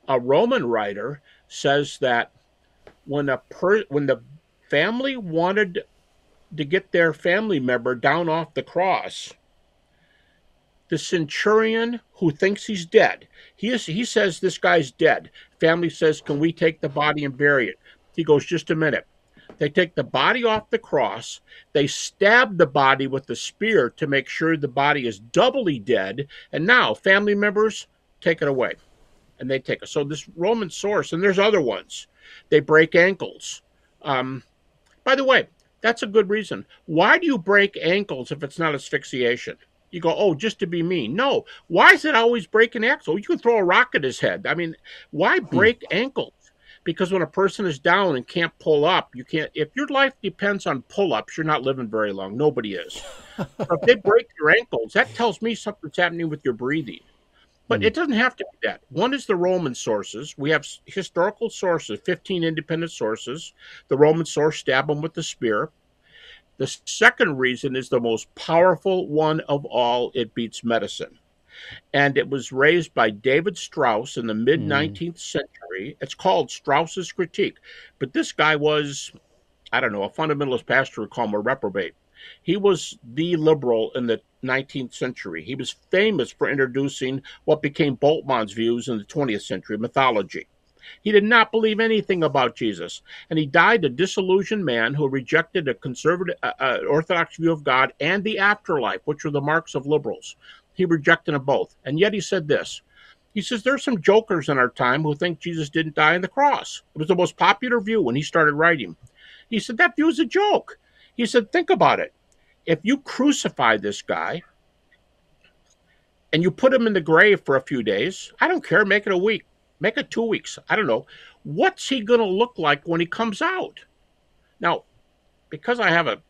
a Roman writer says that when the family wanted to get their family member down off the cross, the centurion who thinks he's dead, he says, this guy's dead. Family says, can we take the body and bury it? He goes, just a minute. They take the body off the cross. They stab the body with the spear to make sure the body is doubly dead. And now family members take it away. And they take it. So this Roman source, and there's other ones, they break ankles. By the way, that's a good reason. Why do you break ankles if it's not asphyxiation? You go, oh, just to be mean. No. Why is it always breaking ankles? You can throw a rock at his head. I mean, why break ankles? Because when a person is down and can't pull up, you can't. If your life depends on pull-ups, you're not living very long. Nobody is. If they break your ankles, that tells me something's happening with your breathing. But it doesn't have to be that. One is the Roman sources. We have historical sources, 15 independent sources. The Roman source stabbed them with the spear. The second reason is the most powerful one of all. It beats medicine. And it was raised by David Strauss in the mid-19th century. It's called Strauss's Critique. But this guy was, I don't know, a fundamentalist pastor would call him a reprobate. He was the liberal in the 19th century. He was famous for introducing what became Bultmann's views in the 20th century, mythology. He did not believe anything about Jesus. And he died a disillusioned man who rejected a conservative, orthodox view of God and the afterlife, which were the marks of liberals. He rejected them both. And yet he said this. He says, there's some jokers in our time who think Jesus didn't die on the cross. It was the most popular view when he started writing. He said, that view is a joke. He said, think about it. If you crucify this guy and you put him in the grave for a few days, I don't care, make it a week, make it 2 weeks. I don't know. What's he going to look like when he comes out? Now, because I have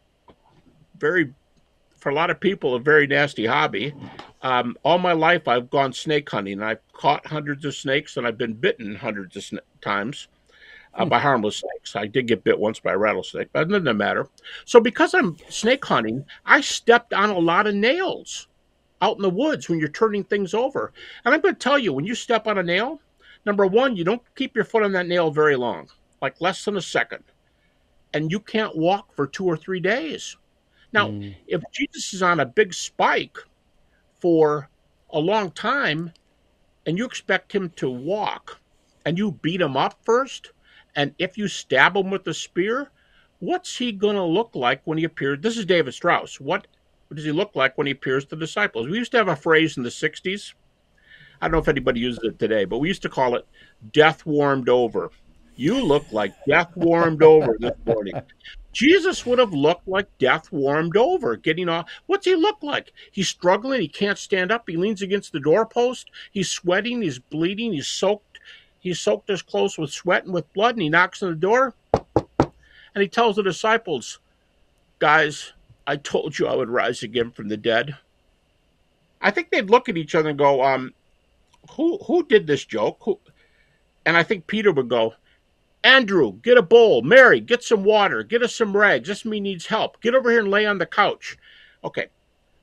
for a lot of people, a very nasty hobby. All my life, I've gone snake hunting. I've caught hundreds of snakes, and I've been bitten hundreds of times by harmless snakes. I did get bit once by a rattlesnake, but it doesn't matter. So because I'm snake hunting, I stepped on a lot of nails out in the woods when you're turning things over. And I'm going to tell you, when you step on a nail, number one, you don't keep your foot on that nail very long, like less than a second. And you can't walk for 2 or 3 days. Now, if Jesus is on a big spike for a long time and you expect him to walk and you beat him up first, and if you stab him with a spear, what's he going to look like when he appears? This is David Strauss. What does he look like when he appears to the disciples? We used to have a phrase in the 60s. I don't know if anybody uses it today, but we used to call it death warmed over. You look like death warmed over this morning. Jesus would have looked like death warmed over, getting off. What's he look like? He's struggling. He can't stand up. He leans against the doorpost. He's sweating. He's bleeding. He's soaked his clothes with sweat and with blood, and he knocks on the door, and he tells the disciples, guys, I told you I would rise again from the dead. I think they'd look at each other and go, who did this joke? Who? And I think Peter would go, Andrew, get a bowl. Mary, get some water. Get us some rags. This me needs help. Get over here and lay on the couch. Okay.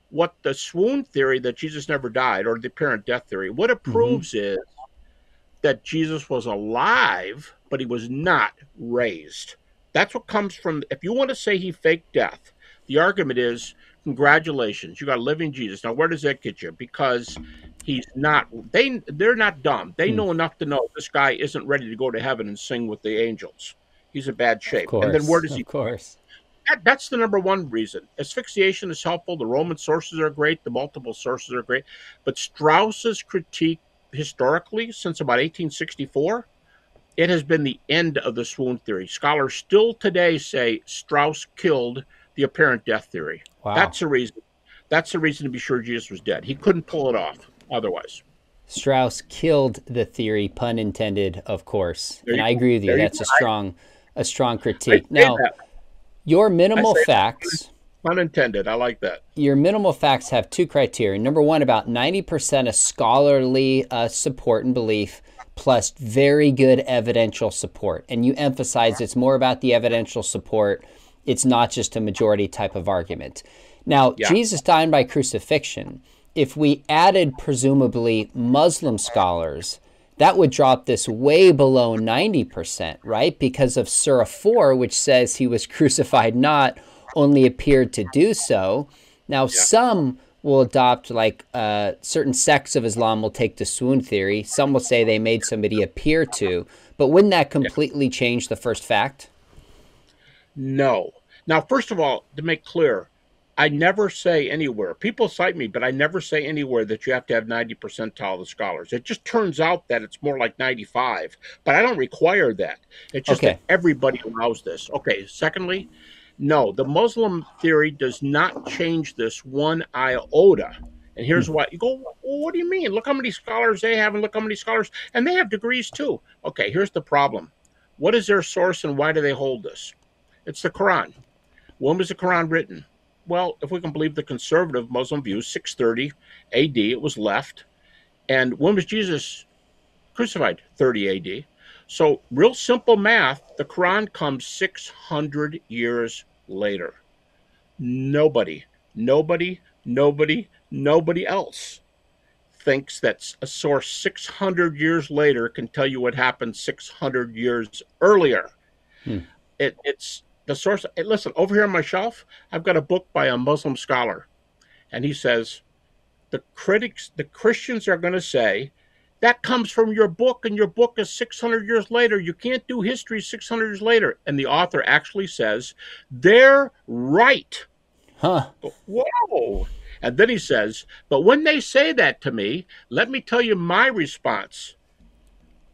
What the swoon theory that Jesus never died, or the apparent death theory, what it proves is that Jesus was alive, but he was not raised. That's what comes from, if you want to say he faked death, the argument is, congratulations, you got a living Jesus. Now, where does that get you? Because He's not. They're not dumb. They know enough to know this guy isn't ready to go to heaven and sing with the angels. He's in bad shape. Of course, and then where does he? Of course. That's the number one reason. Asphyxiation is helpful. The Roman sources are great. The multiple sources are great. But Strauss's critique historically, since about 1864, it has been the end of the swoon theory. Scholars still today say Strauss killed the apparent death theory. Wow. That's a reason. That's the reason to be sure Jesus was dead. He couldn't pull it off otherwise. Strauss killed the theory, pun intended, of course. And I agree with you. That's a strong critique. Now, your minimal facts... Pun intended. I like that. Your minimal facts have two criteria. Number one, about 90% of scholarly support and belief, plus very good evidential support. And you emphasize it's more about the evidential support. It's not just a majority type of argument. Now, yeah. Jesus dying by crucifixion, if we added presumably Muslim scholars, that would drop this way below 90%, right? Because of Surah 4, which says he was crucified not, only appeared to do so. Now, some will adopt, like certain sects of Islam will take the swoon theory. Some will say they made somebody appear to. But wouldn't that completely change the first fact? No. Now, first of all, to make clear, I never say anywhere. People cite me, but I never say anywhere that you have to have 90 percentile of the scholars. It just turns out that it's more like 95. But I don't require that. It's just that everybody allows this. Okay, secondly, no, the Muslim theory does not change this one iota. And here's why. You go, well, what do you mean? Look how many scholars they have and look how many scholars. And they have degrees too. Okay, here's the problem. What is their source and why do they hold this? It's the Quran. When was the Quran written? Well, if we can believe the conservative Muslim view, 630 AD, it was left. And when was Jesus crucified? 30 AD. So real simple math, the Quran comes 600 years later. Nobody else thinks that a source 600 years later can tell you what happened 600 years earlier. It's the source. Listen, over here on my shelf, I've got a book by a Muslim scholar, and he says, the Christians are going to say, that comes from your book, and your book is 600 years later. You can't do history 600 years later. And the author actually says, they're right. Huh. Whoa. And then he says, but when they say that to me, let me tell you my response.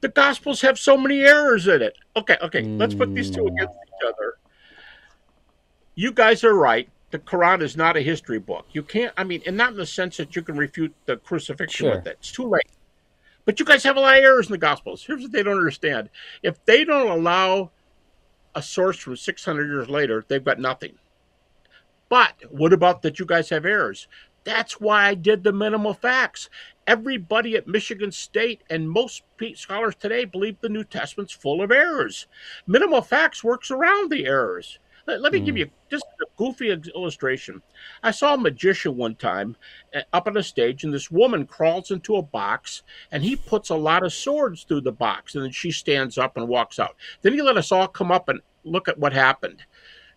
The Gospels have so many errors in it. Okay, let's put these two against each other. You guys are right. The Quran is not a history book. You can't, I mean, and not in the sense that you can refute the crucifixion with it. It's too late. But you guys have a lot of errors in the Gospels. Here's what they don't understand. If they don't allow a source from 600 years later, they've got nothing. But what about that you guys have errors? That's why I did the minimal facts. Everybody at Michigan State and most scholars today believe the New Testament's full of errors. Minimal facts works around the errors. Let me give you just a goofy illustration. I saw a magician one time up on a stage, and this woman crawls into a box, and he puts a lot of swords through the box, and then she stands up and walks out. Then he let us all come up and look at what happened.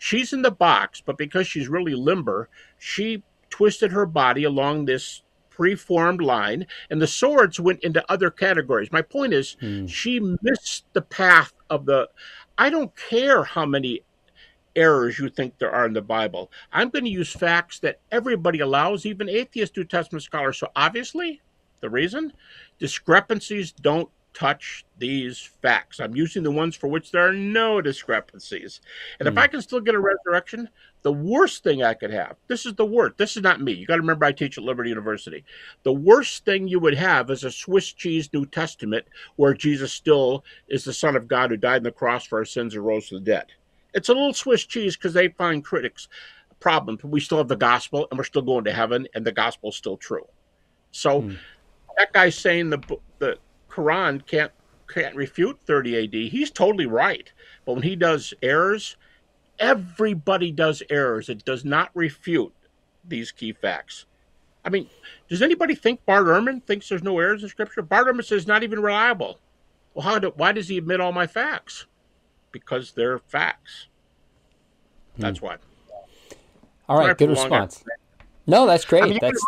She's in the box, but because she's really limber, she twisted her body along this preformed line, and the swords went into other categories. My point is, she missed the path of the... I don't care how many errors you think there are in the Bible. I'm going to use facts that everybody allows, even atheist New Testament scholars. So obviously, the reason? Discrepancies don't touch these facts. I'm using the ones for which there are no discrepancies. And if I can still get a resurrection, the worst thing I could have, this is the worst. This is not me. You got to remember I teach at Liberty University. The worst thing you would have is a Swiss cheese New Testament where Jesus still is the Son of God who died on the cross for our sins and rose to the dead. It's a little Swiss cheese because they find critics problems. We still have the gospel, and we're still going to heaven, and the gospel's still true. So that guy saying the Quran can't refute 30 AD, he's totally right. But when he does errors, everybody does errors. It does not refute these key facts. I mean, does anybody think Barth Ehrman thinks there's no errors in Scripture? Barth Ehrman says not even reliable. Well, why does he admit all my facts? Because they're facts. That's why. All right, good response. No, that's great. I mean, remember,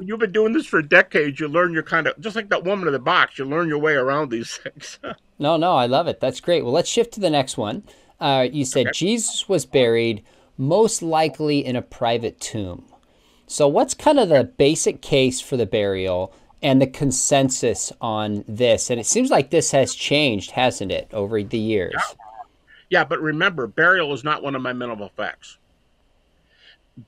you've been doing this for decades. You learn your kind of, just like that woman in the box, you learn your way around these things. No, I love it. That's great. Well, let's shift to the next one. You said Jesus was buried most likely in a private tomb. So what's kind of the basic case for the burial and the consensus on this? And it seems like this has changed, hasn't it, over the years? Yeah, but remember, burial is not one of my minimal facts.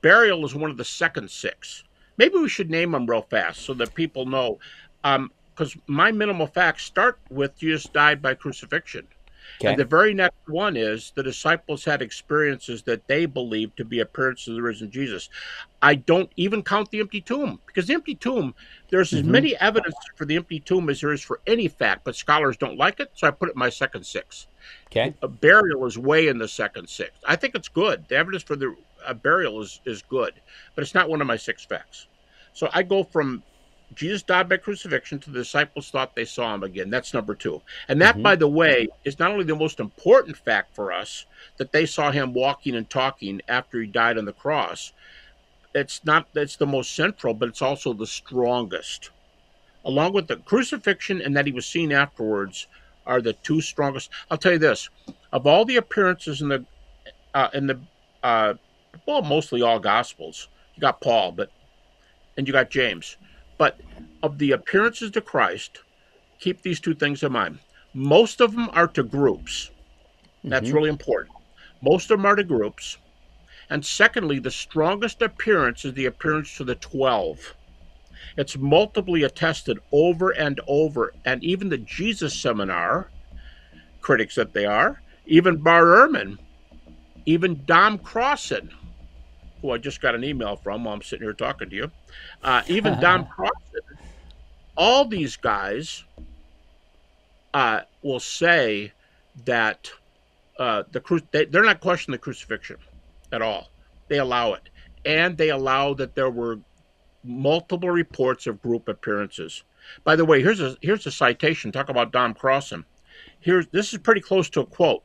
Burial is one of the second six. Maybe we should name them real fast so that people know. Because my minimal facts start with Jesus died by crucifixion. Okay. And the very next one is the disciples had experiences that they believed to be appearances of the risen Jesus. I don't even count the empty tomb, because the empty tomb, there's as many evidence for the empty tomb as there is for any fact, but scholars don't like it, so I put it in my second six. Okay. A burial is way in the second six. I think it's good. The evidence for the burial is good, but it's not one of my six facts. So I go from Jesus died by crucifixion to the disciples thought they saw him again. That's number two. And that, by the way, is not only the most important fact for us, that they saw him walking and talking after he died on the cross. It's the most central, but it's also the strongest. Along with the crucifixion and that he was seen afterwards are the two strongest. I'll tell you this. Of all the appearances in mostly all Gospels, you got Paul, and you got James. But of the appearances to Christ, keep these two things in mind. Most of them are to groups. That's really important. Most of them are to groups. And secondly, the strongest appearance is the appearance to the 12. It's multiply attested over and over. And even the Jesus Seminar, critics that they are, even Barth Ehrman, even Dom Crossan, who I just got an email from while I'm sitting here talking to you, even Dom Crossan, all these guys will say that they're not questioning the crucifixion at all. They allow it. And they allow that there were multiple reports of group appearances. By the way, here's a citation. Talk about Dom Crossan. This is pretty close to a quote.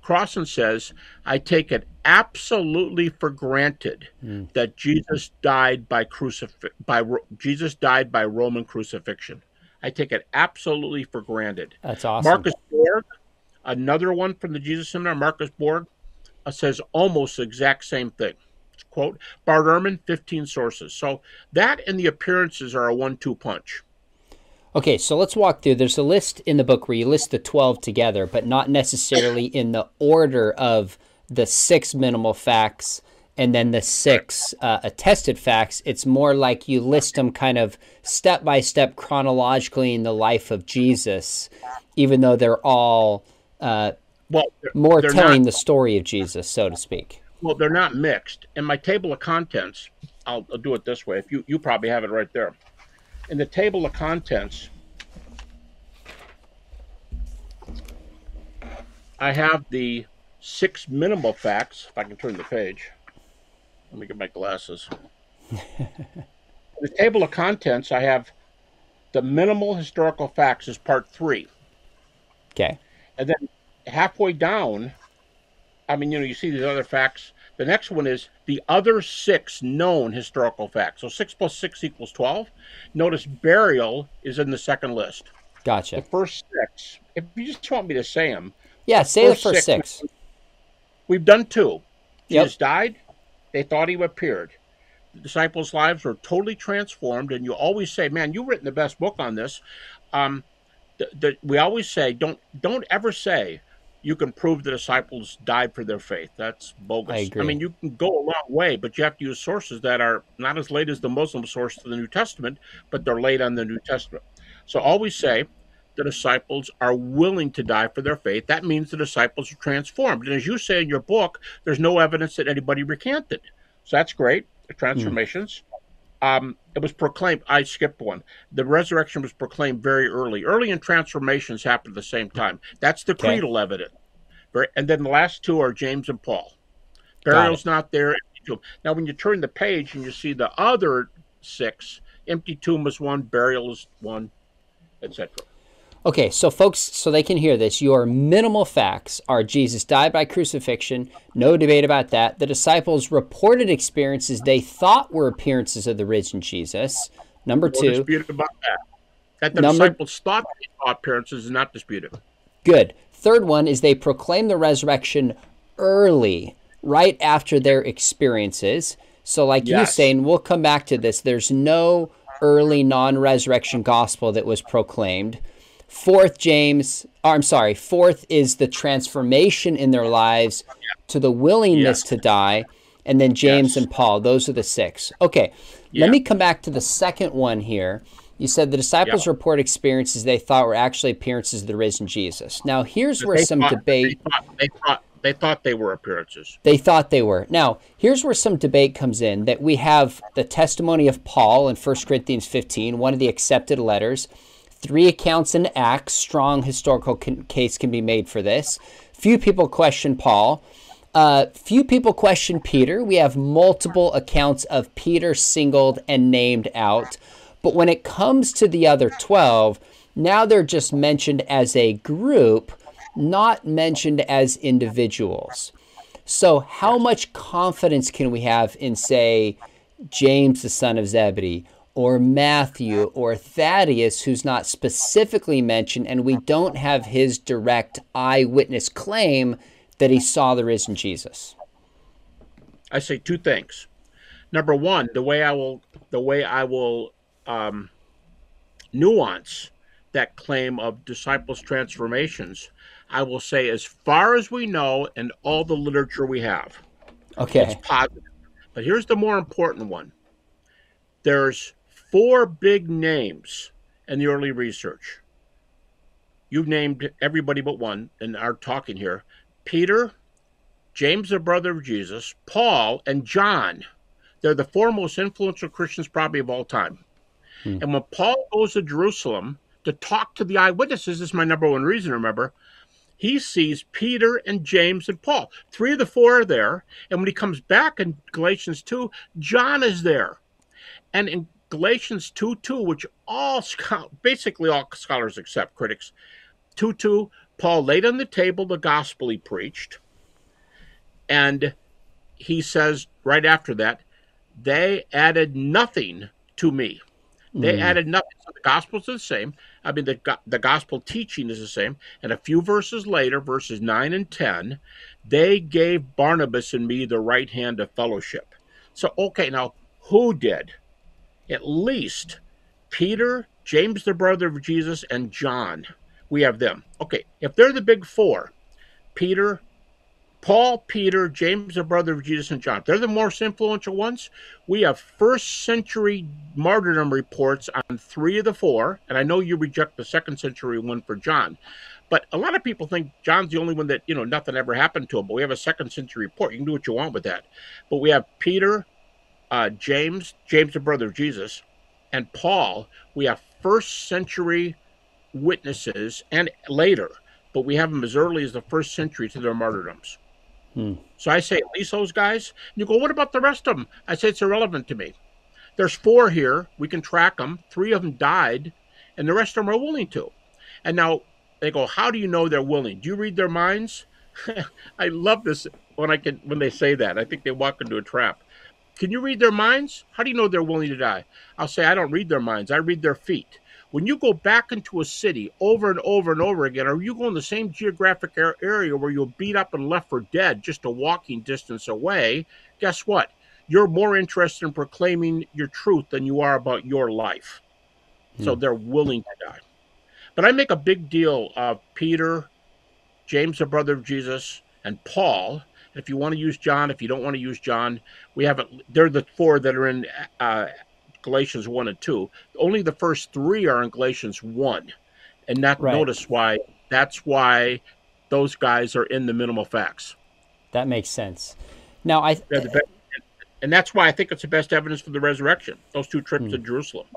Crossan says, I take it absolutely for granted that Jesus died by Roman crucifixion. I take it absolutely for granted. That's awesome. Marcus Borg, another one from the Jesus Seminar, Marcus Borg, says almost the exact same thing. Quote, Barth Ehrman, 15 sources. So that and the appearances are a 1-2 punch. Okay, so let's walk through. There's a list in the book where you list the 12 together, but not necessarily in the order of the six minimal facts and then the six attested facts. It's more like you list them kind of step by step chronologically in the life of Jesus, even though they're all telling the story of Jesus, so to speak. Well, they're not mixed. In my table of contents, I'll do it this way. If you probably have it right there. In the table of contents, I have the six minimal facts. If I can turn the page, let me get my glasses. In the table of contents, I have the minimal historical facts as part 3. Okay. And then halfway down, you see these other facts. The next one is the other 6 known historical facts. So 6 plus 6 equals 12. Notice burial is in the second list. Gotcha. The first 6. If you just want me to say them. Yeah, say the first 6. We've done 2. Jesus died. They thought he appeared. The disciples' lives were totally transformed. And you always say, man, you've written the best book on this. We always say, don't ever say, you can prove the disciples died for their faith. That's bogus. I agree. You can go a long way, but you have to use sources that are not as late as the Muslim source to the New Testament, but they're late on the New Testament. So always say the disciples are willing to die for their faith. That means the disciples are transformed. And as you say in your book, there's no evidence that anybody recanted. So that's great, the transformations. It was proclaimed. I skipped one. The resurrection was proclaimed very early. Early and transformations happened at the same time. That's the creedal evidence. And then the last 2 are James and Paul. Burial's not there. Now, when you turn the page and you see the other 6, empty tomb is 1, burial is 1, etc. Okay, so folks, so they can hear this, your minimal facts are Jesus died by crucifixion, no debate about that. The disciples reported experiences they thought were appearances of the risen Jesus. Number two. No dispute about that. That the disciples thought they saw appearances is not disputed. Good. Third one is they proclaimed the resurrection early, right after their experiences. So like you saying, we'll come back to this. There's no early non-resurrection gospel that was proclaimed. Fourth is the transformation in their lives to the willingness to die. And then James and Paul, those are the six. Okay, let me come back to the second one here. You said the disciples report experiences they thought were actually appearances of the risen Jesus. Now, here's where some debate... They thought they were appearances. They thought they were. Now, here's where some debate comes in, that we have the testimony of Paul in 1 Corinthians 15, one of the accepted letters. Three accounts in Acts, strong historical case can be made for this. Few people question Paul. Few people question Peter. We have multiple accounts of Peter singled and named out. But when it comes to the other 12, now they're just mentioned as a group, not mentioned as individuals. So how much confidence can we have in, say, James, the son of Zebedee, or Matthew, or Thaddeus, who's not specifically mentioned, and we don't have his direct eyewitness claim that he saw the risen Jesus? I say two things. Number one, the way I will nuance that claim of disciples' transformations, I will say, as far as we know and all the literature we have, it's positive. But here's the more important one. There's four big names in the early research. You've named everybody but one in our talking here. Peter, James, the brother of Jesus, Paul, and John. They're the four most influential Christians probably of all time. And when Paul goes to Jerusalem to talk to the eyewitnesses, this is my number one reason, remember, he sees Peter and James and Paul. Three of the four are there. And when he comes back in Galatians 2, John is there. And in Galatians 2:2, which basically all scholars except critics, 2:2, Paul laid on the table the gospel he preached. And he says right after that, they added nothing to me. They added nothing. So the gospel's the same. I mean, the gospel teaching is the same. And a few verses later, verses 9 and 10, they gave Barnabas and me the right hand of fellowship. So, okay, now who did? At least Peter, James, the brother of Jesus, and John. We have them. Okay, if they're the big four, Paul, Peter, James, the brother of Jesus, and John. They're the most influential ones. We have first-century martyrdom reports on three of the four, and I know you reject the second-century one for John, but a lot of people think John's the only one that, you know, nothing ever happened to him, but we have a second-century report. You can do what you want with that. But we have Peter, James, the brother of Jesus, and Paul. We have first-century witnesses and later, but we have them as early as the first century to their martyrdoms. So I say, at least those guys. You go, what about the rest of them? I say, it's irrelevant to me. There's four here. We can track them. Three of them died, and the rest of them are willing to. And now they go, how do you know they're willing? Do you read their minds? I love this when they say that. I think they walk into a trap. Can you read their minds? How do you know they're willing to die? I'll say, I don't read their minds. I read their feet. When you go back into a city over and over and over again, or you go in the same geographic area where you're beat up and left for dead just a walking distance away, guess what? You're more interested in proclaiming your truth than you are about your life. So they're willing to die. But I make a big deal of Peter, James, the brother of Jesus, and Paul. If you want to use John, if you don't want to use John, they're the four that are in Galatians 1 and 2. Only the first three are in Galatians 1. And notice why that's why those guys are in the minimal facts. That makes sense. Now and that's why I think it's the best evidence for the resurrection, those two trips to Jerusalem.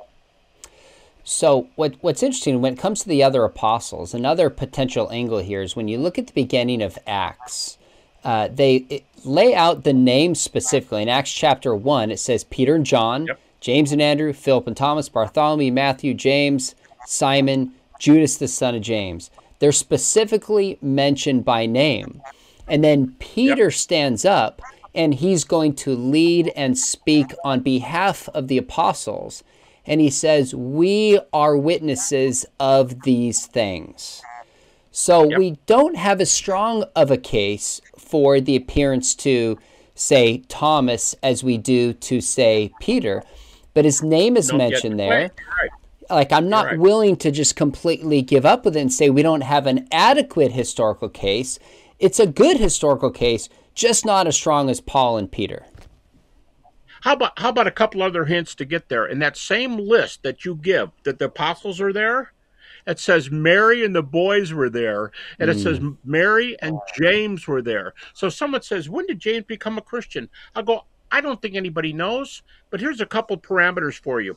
So what's interesting, when it comes to the other apostles, another potential angle here is when you look at the beginning of Acts, they lay out the names specifically. In Acts chapter 1, it says Peter and John, James and Andrew, Philip and Thomas, Bartholomew, Matthew, James, Simon, Judas the son of James. They're specifically mentioned by name. And then Peter stands up, and he's going to lead and speak on behalf of the apostles. And he says, we are witnesses of these things. So we don't have as strong of a case for the appearance to, say, Thomas as we do to, say, Peter. But his name is mentioned there. Like, I'm not willing to just completely give up with it and say we don't have an adequate historical case. It's a good historical case, just not as strong as Paul and Peter. How about a couple other hints to get there? In that same list that you give, that the apostles are there, it says Mary and the boys were there, and it says Mary and James were there. So someone says, when did James become a Christian? I'll go, I don't think anybody knows, but here's a couple parameters for you.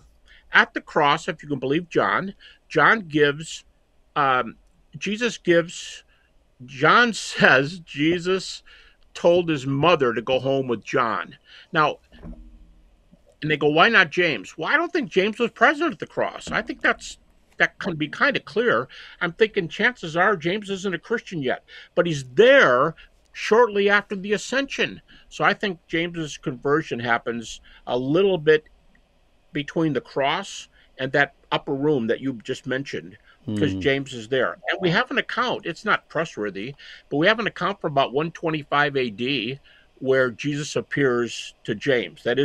At the cross, if you can believe John gives, Jesus gives, John says Jesus told his mother to go home with John. Now, and they go, why not James? Well, I don't think James was present at the cross. I think that can be kind of clear. I'm thinking chances are James isn't a Christian yet, but he's there shortly after the ascension. So I think James's conversion happens a little bit between the cross and that upper room that you just mentioned, because James is there. And we have an account, it's not trustworthy, but we have an account from about 125 AD where Jesus appears to James. That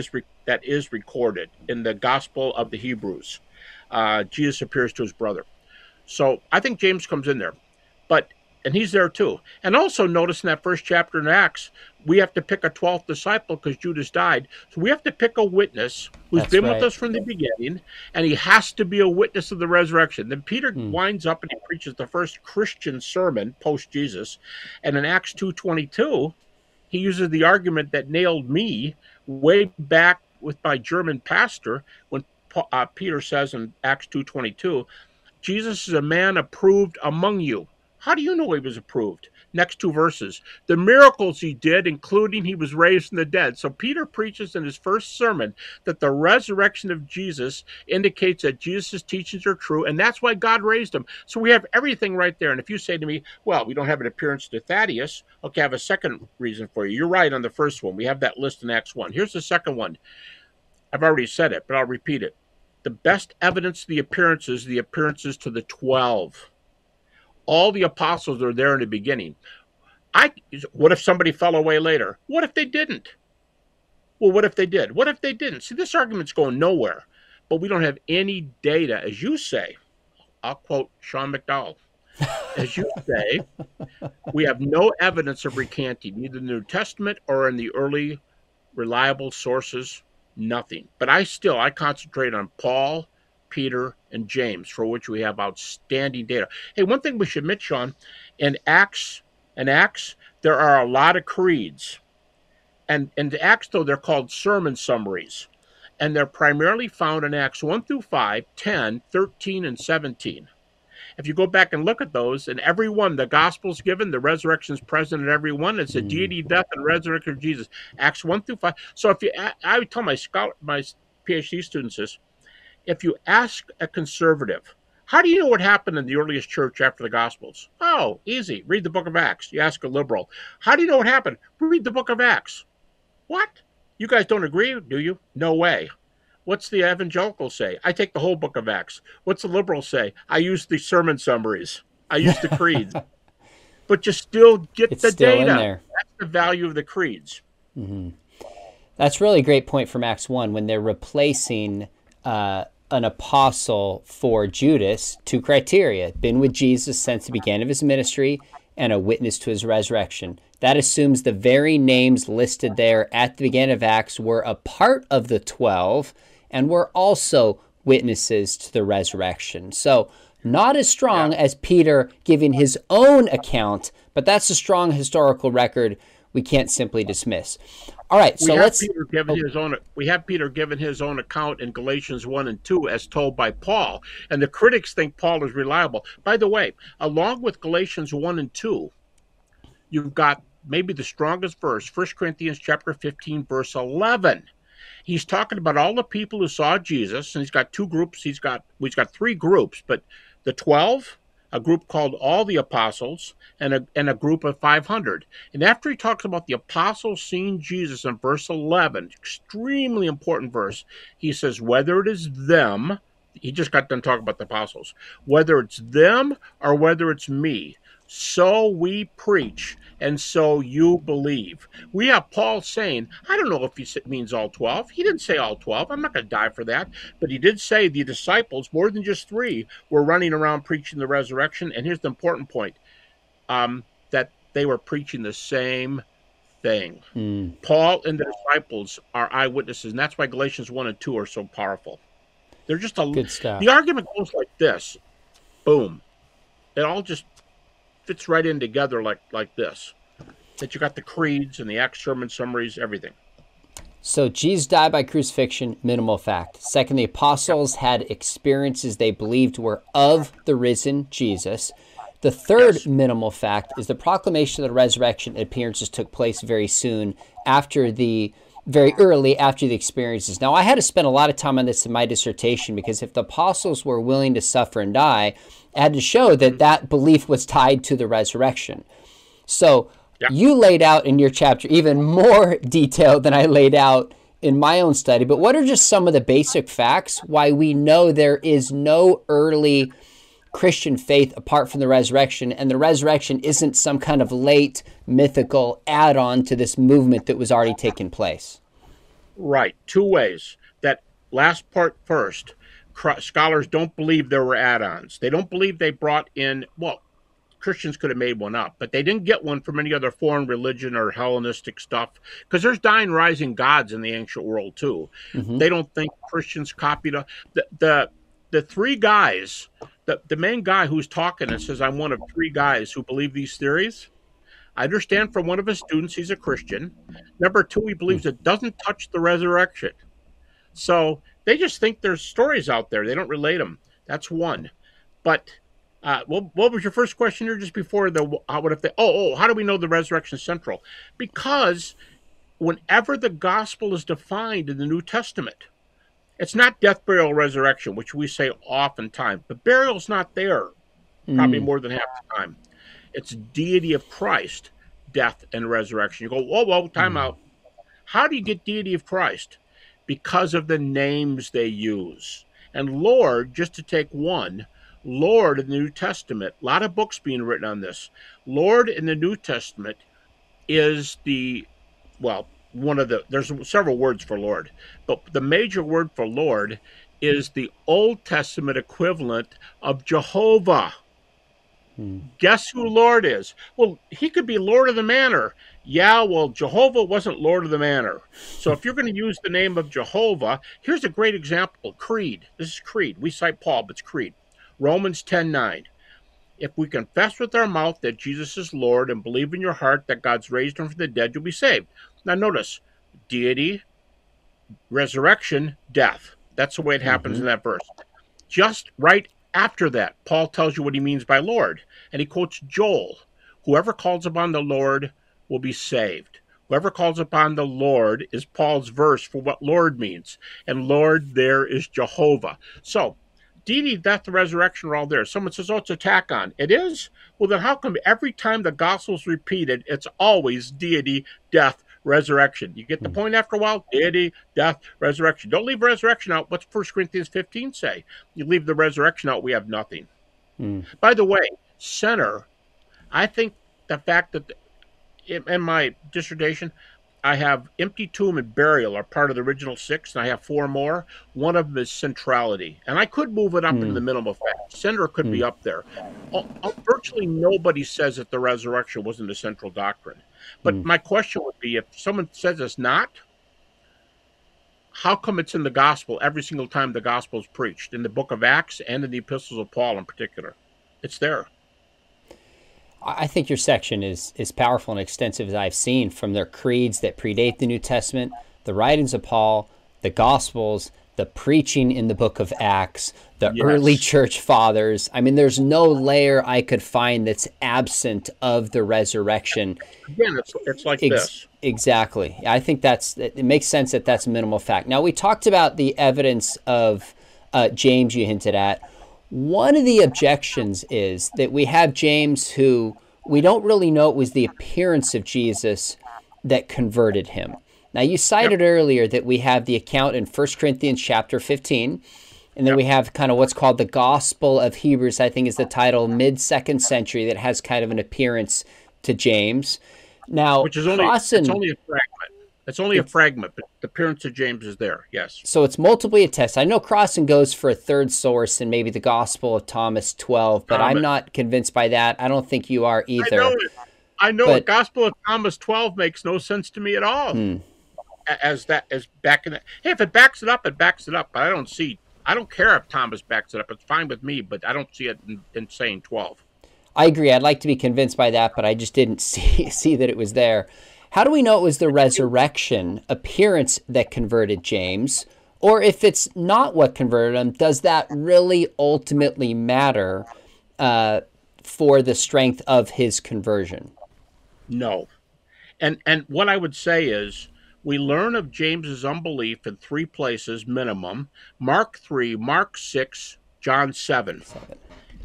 is recorded in the Gospel of the Hebrews. Jesus appears to his brother. So I think James comes in there, and he's there too. And also notice in that first chapter in Acts, we have to pick a 12th disciple because Judas died. So we have to pick a witness who's been with us from the beginning, and he has to be a witness of the resurrection. Then Peter winds up and he preaches the first Christian sermon post-Jesus. And in Acts 2:22, he uses the argument that nailed me way back with my German pastor when Peter says in Acts 2:22, Jesus is a man approved among you. How do you know he was approved? Next two verses. The miracles he did, including he was raised from the dead. So Peter preaches in his first sermon that the resurrection of Jesus indicates that Jesus' teachings are true, and that's why God raised him. So we have everything right there. And if you say to me, well, we don't have an appearance to Thaddeus, okay, I have a second reason for you. You're right on the first one. We have that list in Acts 1. Here's the second one. I've already said it, but I'll repeat it. The best evidence of the appearances to the 12. All the apostles are there in the beginning. What if somebody fell away later? What if they didn't? Well, what if they did? What if they didn't? See, this argument's going nowhere, but we don't have any data, as you say. I'll quote Sean McDowell. As you say, we have no evidence of recanting, either in the New Testament or in the early reliable sources, nothing. But I concentrate on Paul, Peter, and James, for which we have outstanding data. Hey, one thing we should admit, Sean, in Acts, there are a lot of creeds. And in Acts, though, they're called sermon summaries. And they're primarily found in Acts 1 through 5, 10, 13, and 17. If you go back and look at those, in every one, the gospel's given, the resurrection's present in every one. It's the deity, death, and resurrection of Jesus. Acts 1 through 5. So if you, I would tell my PhD students this. If you ask a conservative, how do you know what happened in the earliest church after the Gospels? Oh, easy. Read the book of Acts. You ask a liberal, how do you know what happened? Read the book of Acts. What? You guys don't agree, do you? No way. What's the evangelical say? I take the whole book of Acts. What's the liberal say? I use the sermon summaries. I use the creeds. But you still get the data. That's the value of the creeds. Mm-hmm. That's really a great point from Acts 1 when they're replacing an apostle for Judas, two criteria: been with Jesus since the beginning of his ministry and a witness to his resurrection. That assumes the very names listed there at the beginning of Acts were a part of the 12 and were also witnesses to the resurrection. So not as strong as Peter giving his own account, but that's a strong historical record we can't simply dismiss. All right, so we have Peter given his own account in Galatians 1 and 2 as told by Paul, and the critics think Paul is reliable. By the way, along with Galatians 1 and 2, you've got maybe the strongest verse, 1 Corinthians chapter 15, verse 11. He's talking about all the people who saw Jesus, and he's got three groups, but the 12, a group called all the apostles, and a group of 500. And after he talks about the apostles seeing Jesus in verse 11, extremely important verse, he says, whether it is them, he just got done talking about the apostles, whether it's them or whether it's me, so we preach, and so you believe. We have Paul saying, I don't know if he means all 12. He didn't say all 12. I'm not going to die for that. But he did say the disciples, more than just 3, were running around preaching the resurrection. And here's the important point, that they were preaching the same thing. Mm. Paul and the disciples are eyewitnesses, and that's why Galatians 1 and 2 are so powerful. They're just a... Good stuff. The argument goes like this. Boom. It all just... fits right in together like this, that you got the creeds and the Acts sermon summaries, everything. So Jesus died by crucifixion, minimal fact. Second, the apostles had experiences they believed were of the risen Jesus. The third minimal fact is the proclamation of the resurrection appearances took place very soon after the very early after the experiences. Now, I had to spend a lot of time on this in my dissertation, because if the apostles were willing to suffer and die, I had to show that that belief was tied to the resurrection. So you laid out in your chapter even more detail than I laid out in my own study. But what are just some of the basic facts why we know there is no early Christian faith apart from the resurrection, and the resurrection isn't some kind of late mythical add-on to this movement that was already taking place? Right. Two ways. That last part first. Scholars don't believe there were add-ons. They don't believe they brought in, well, Christians could have made one up, but they didn't get one from any other foreign religion or Hellenistic stuff, because there's dying, rising gods in the ancient world, too. Mm-hmm. They don't think Christians copied the three guys. The main guy who's talking and says, I'm one of 3 guys who believe these theories. I understand from one of his students he's a Christian. Number 2, he believes it doesn't touch the resurrection. So they just think there's stories out there. They don't relate them. That's one. But what was your first question here just before the what if they? Oh, how do we know the resurrection is central? Because whenever the gospel is defined in the New Testament, it's not death, burial, resurrection, which we say oftentimes. But burial's not there probably more than half the time. It's deity of Christ, death, and resurrection. You go, whoa, time out. How do you get deity of Christ? Because of the names they use. And Lord, just to take one, Lord in the New Testament, a lot of books being written on this. Lord in the New Testament is the, well, there's several words for Lord, but the major word for Lord is the Old Testament equivalent of Jehovah. Guess who Lord is? Well, he could be Lord of the Manor. Yeah, well, Jehovah wasn't Lord of the Manor. So if you're going to use the name of Jehovah, here's a great example. Creed. This is Creed. We cite Paul, but it's Creed. Romans 10:9. If we confess with our mouth that Jesus is Lord and believe in your heart that God's raised him from the dead, you'll be saved. Now notice, deity, resurrection, death. That's the way it happens in that verse. Just right after that, Paul tells you what he means by Lord. And he quotes Joel. Whoever calls upon the Lord will be saved. Whoever calls upon the Lord is Paul's verse for what Lord means. And Lord there is Jehovah. So, deity, death, the resurrection are all there. Someone says, oh, it's a tack on. It is? Well, then how come every time the gospel's repeated, it's always deity, death, resurrection? You get the point after a while? Deity, death, resurrection. Don't leave resurrection out. What's 1 Corinthians 15 say? You leave the resurrection out, we have nothing. By the way, center, I think the fact that in my dissertation, I have empty tomb and burial are part of the original 6, and I have 4 more. One of them is centrality. And I could move it up into the minimal fact. Center could be up there. Virtually nobody says that the resurrection wasn't a central doctrine. But my question would be, if someone says it's not, how come it's in the gospel every single time the gospel is preached, in the book of Acts and in the epistles of Paul in particular? It's there. I think your section is powerful and extensive as I've seen, from their creeds that predate the New Testament, the writings of Paul, the Gospels, the preaching in the book of Acts, the early church fathers. I mean, there's no layer I could find that's absent of the resurrection. Again, it's like this. Exactly. I think it makes sense that that's minimal fact. Now, we talked about the evidence of James you hinted at. One of the objections is that we have James, who we don't really know it was the appearance of Jesus that converted him. Now, you cited earlier that we have the account in 1 Corinthians chapter 15, and then we have kind of what's called the Gospel of Hebrews, I think is the title, mid-2nd century, that has kind of an appearance to James. Now, which is only, Crossan, it's only a fragment. It's only a fragment, but the appearance of James is there, yes. So it's multiply attested. I know Crossan goes for a third source and maybe the Gospel of Thomas 12, but I'm not convinced by that. I don't think you are either. I know the Gospel of Thomas 12 makes no sense to me at all. As backing it. Hey, if it backs it up, it backs it up. But I don't care if Thomas backs it up. It's fine with me, but I don't see it in saying 12. I agree. I'd like to be convinced by that, but I just didn't see that it was there. How do we know it was the resurrection appearance that converted James? Or if it's not what converted him, does that really ultimately matter for the strength of his conversion? No. And what I would say is, we learn of James's unbelief in 3 places minimum: Mark 3, Mark 6, John 7.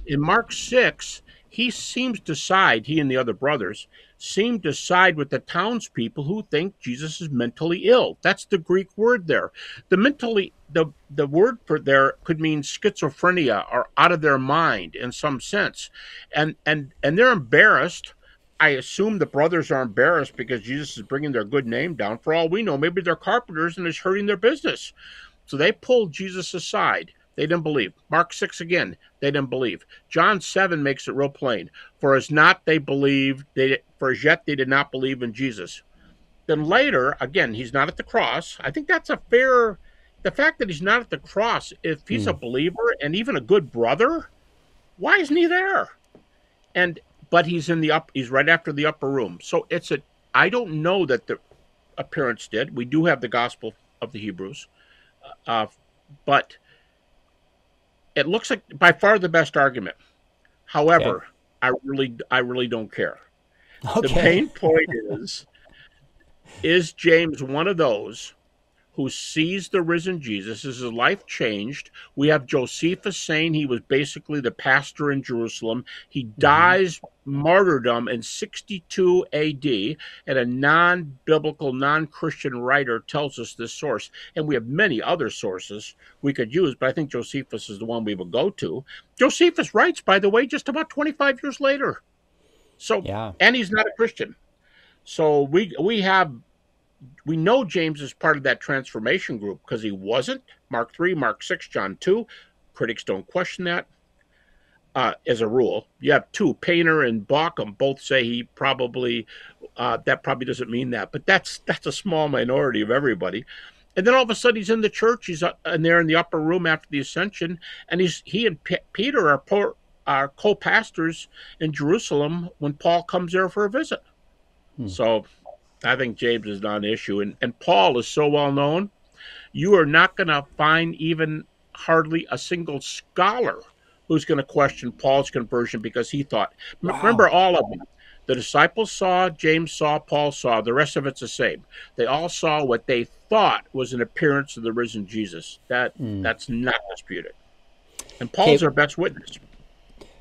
In Mark 6, he seems to side, he and the other brothers, seem to side with the townspeople who think Jesus is mentally ill. That's the Greek word there. The word for there could mean schizophrenia or out of their mind in some sense. And they're embarrassed. I assume the brothers are embarrassed because Jesus is bringing their good name down. For all we know, maybe they're carpenters and it's hurting their business. So they pulled Jesus aside. They didn't believe. Mark 6 again, they didn't believe. John 7 makes it real plain. For as not they believed, for as yet they did not believe in Jesus. Then later, again, he's not at the cross. I think that's a fair, the fact that he's not at the cross, if he's a believer and even a good brother, why isn't he there? But he's in the he's right after the upper room. So it's I don't know that the appearance did. We do have the Gospel of the Hebrews, but it looks like by far the best argument. However, I really don't care. The main point is James one of those who sees the risen Jesus? Is his life changed? We have Josephus saying he was basically the pastor in Jerusalem. He dies martyrdom in 62 AD, and a non-biblical, non-Christian writer tells us this source. And we have many other sources we could use, but I think Josephus is the one we would go to. Josephus writes, by the way, just about 25 years later. So, and he's not a Christian. So we know James is part of that transformation group because he wasn't. Mark 3, Mark 6, John 2. Critics don't question that as a rule. You have 2, Painter and Bauckham, both say he probably, that probably doesn't mean that. But that's a small minority of everybody. And then all of a sudden he's in the church. He's in there in the upper room after the ascension. And he and Peter are co-pastors in Jerusalem when Paul comes there for a visit. So I think James is not an issue. And Paul is so well known, you are not going to find even hardly a single scholar who's going to question Paul's conversion because he thought. Remember all of them. The disciples saw, James saw, Paul saw. The rest of it's the same. They all saw what they thought was an appearance of the risen Jesus. That's not disputed. And Paul's our best witness.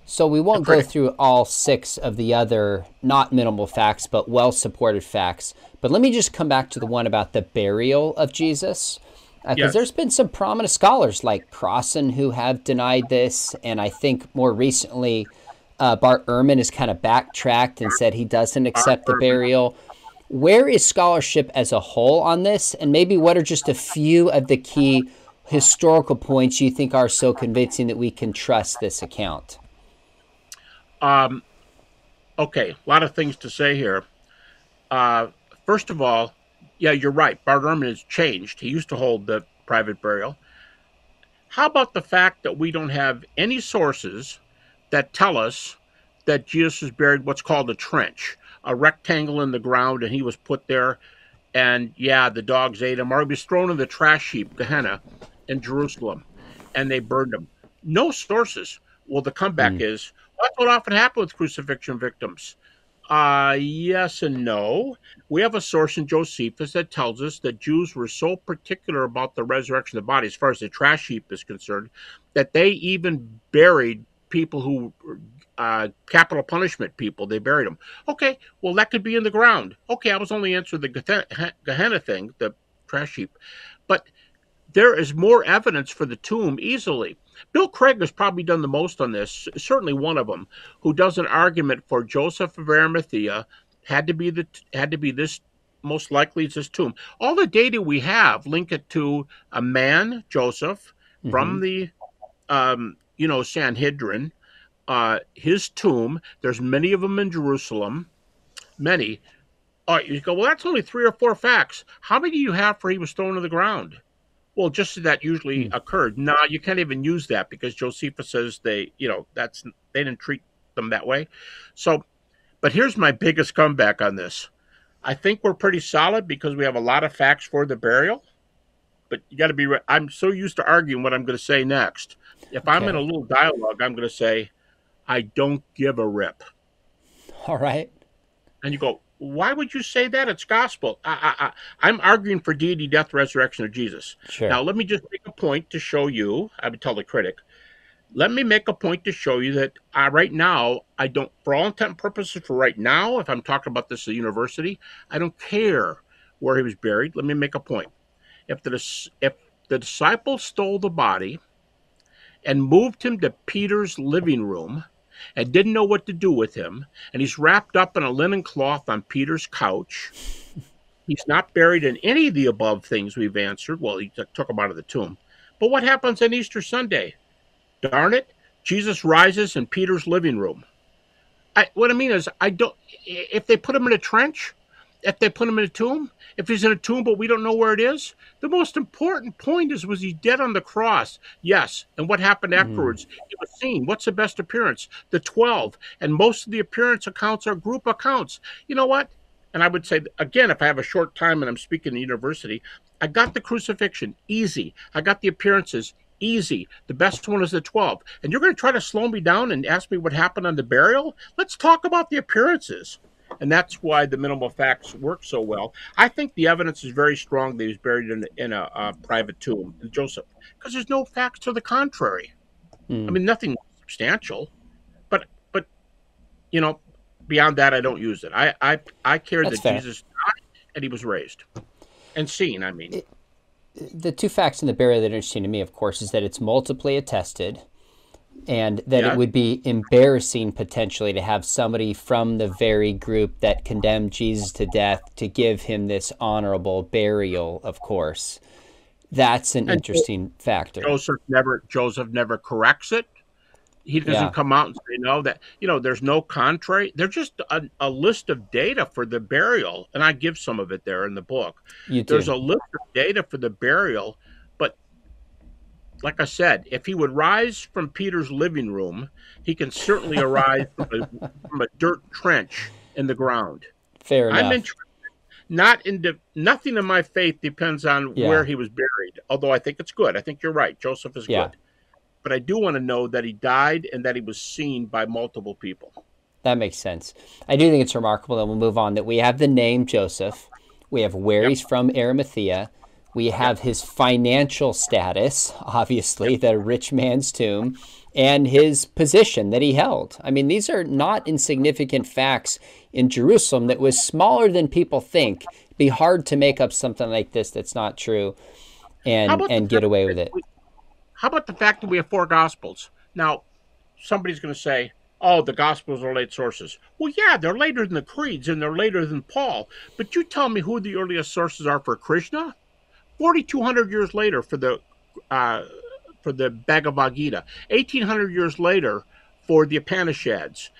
So we won't go through all 6 of the other, not minimal facts, but well-supported facts. But let me just come back to the one about the burial of Jesus. Because there's been some prominent scholars like Crossan who have denied this. And I think more recently, Barth Ehrman has kind of backtracked and said he doesn't accept the burial. Where is scholarship as a whole on this? And maybe what are just a few of the key historical points you think are so convincing that we can trust this account? Okay, a lot of things to say here. First of all, you're right. Barth Ehrman has changed. He used to hold the private burial. How about the fact that we don't have any sources that tell us that Jesus was buried what's called a trench, a rectangle in the ground, and he was put there, and the dogs ate him, or he was thrown in the trash heap, Gehenna, in Jerusalem, and they burned him. No sources. Well, the comeback is, that's what often happened with crucifixion victims. Yes and no. We have a source in Josephus that tells us that Jews were so particular about the resurrection of the body, as far as the trash heap is concerned, that they even buried people who, capital punishment people, they buried them. Okay, well, that could be in the ground. Okay, I was only answering the Gehenna thing, the trash heap. But there is more evidence for the tomb easily. Bill Craig has probably done the most on this, certainly one of them, who does an argument for Joseph of Arimathea had to be this, most likely it's this tomb. All the data we have link it to a man, Joseph, from the Sanhedrin, his tomb. There's many of them in Jerusalem, many. All right, you go, well, that's only 3 or 4 facts. How many do you have for he was thrown to the ground? Well, just as that usually occurred. No, you can't even use that because Josephus says they didn't treat them that way. So, but here's my biggest comeback on this. I think we're pretty solid because we have a lot of facts for the burial. But you got to be right. I'm so used to arguing what I'm going to say next. If I'm in a little dialogue, I'm going to say, I don't give a rip. All right. And you go, why would you say that? It's gospel. I'm arguing for deity, death, resurrection of Jesus. Sure. Now, let me just make a point to show you, I would tell the critic, let me make a point to show you that right now, I don't, for all intent and purposes for right now, if I'm talking about this at the university, I don't care where he was buried. Let me make a point. If the disciples stole the body and moved him to Peter's living room, and didn't know what to do with him, and he's wrapped up in a linen cloth on Peter's couch. He's not buried in any of the above things we've answered. Well, he took him out of the tomb. But what happens on Easter Sunday? Darn it, Jesus rises in Peter's living room. What I mean is, I don't. If they put him in a trench, if they put him in a tomb, if he's in a tomb but we don't know where it is, the most important point is, was he dead on the cross? Yes. And what happened afterwards? He was seen. What's the best appearance? The 12. And most of the appearance accounts are group accounts. You know what? And I would say, again, if I have a short time and I'm speaking in the university, I got the crucifixion. Easy. I got the appearances. Easy. The best one is the 12. And you're going to try to slow me down and ask me what happened on the burial? Let's talk about the appearances. And that's why the minimal facts work so well. I think the evidence is very strong that he was buried in a private tomb, Joseph, because there's no facts to the contrary. I mean, nothing substantial, but you know, beyond that, I don't use it. I care that Jesus died and he was raised and seen. I mean, the two facts in the burial that are interesting to me, of course, is that it's multiply attested. And that it would be embarrassing potentially to have somebody from the very group that condemned Jesus to death to give him this honorable burial, of course. That's an interesting factor. Joseph never corrects it. He doesn't come out and say, no, that, you know, there's no contrary. There's just a list of data for the burial. And I give some of it there in the book. There's a list of data for the burial. Like I said, if he would rise from Peter's living room, he can certainly arise from a dirt trench in the ground. Fair enough. I'm interested. Nothing in my faith depends on where he was buried, although I think it's good. I think you're right. Joseph is good. But I do want to know that he died and that he was seen by multiple people. That makes sense. I do think it's remarkable, and we'll move on, that we have the name Joseph. We have where he's from, Arimathea. We have his financial status, obviously, the rich man's tomb, and his position that he held. I mean, these are not insignificant facts in Jerusalem that was smaller than people think. It'd be hard to make up something like this that's not true and get away with it. How about the fact that we have 4 Gospels? Now, somebody's going to say, oh, the Gospels are late sources. Well, yeah, they're later than the creeds and they're later than Paul. But you tell me who the earliest sources are for Krishna? 4,200 years later for the Bhagavad Gita, 1,800 years later for the Upanishads.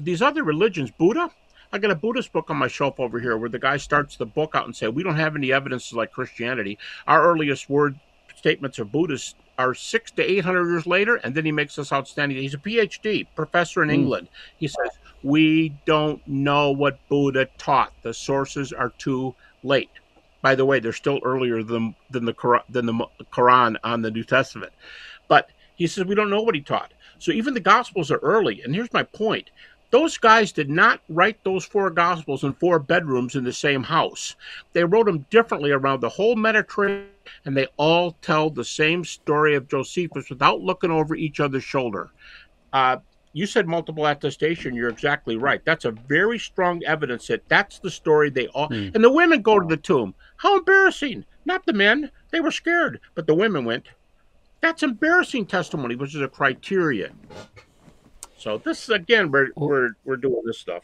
These other religions, Buddha, I got a Buddhist book on my shelf over here where the guy starts the book out and say, we don't have any evidences like Christianity. Our earliest word statements of Buddhists are 600 to 800 years later, and then he makes this outstanding. He's a PhD professor in England. He says, we don't know what Buddha taught. The sources are too late. By the way, they're still earlier than the Quran on the New Testament. But he says we don't know what he taught. So even the Gospels are early. And here's my point. Those guys did not write those four Gospels in four bedrooms in the same house. They wrote them differently around the whole Mediterranean, and they all tell the same story of Josephus without looking over each other's shoulder. You said multiple attestation. You're exactly right. That's a very strong evidence that that's the story they all... Mm. And the women go to the tomb. How embarrassing. Not the men. They were scared, but the women went. That's embarrassing testimony, which is a criterion. So this, again, we're doing this stuff.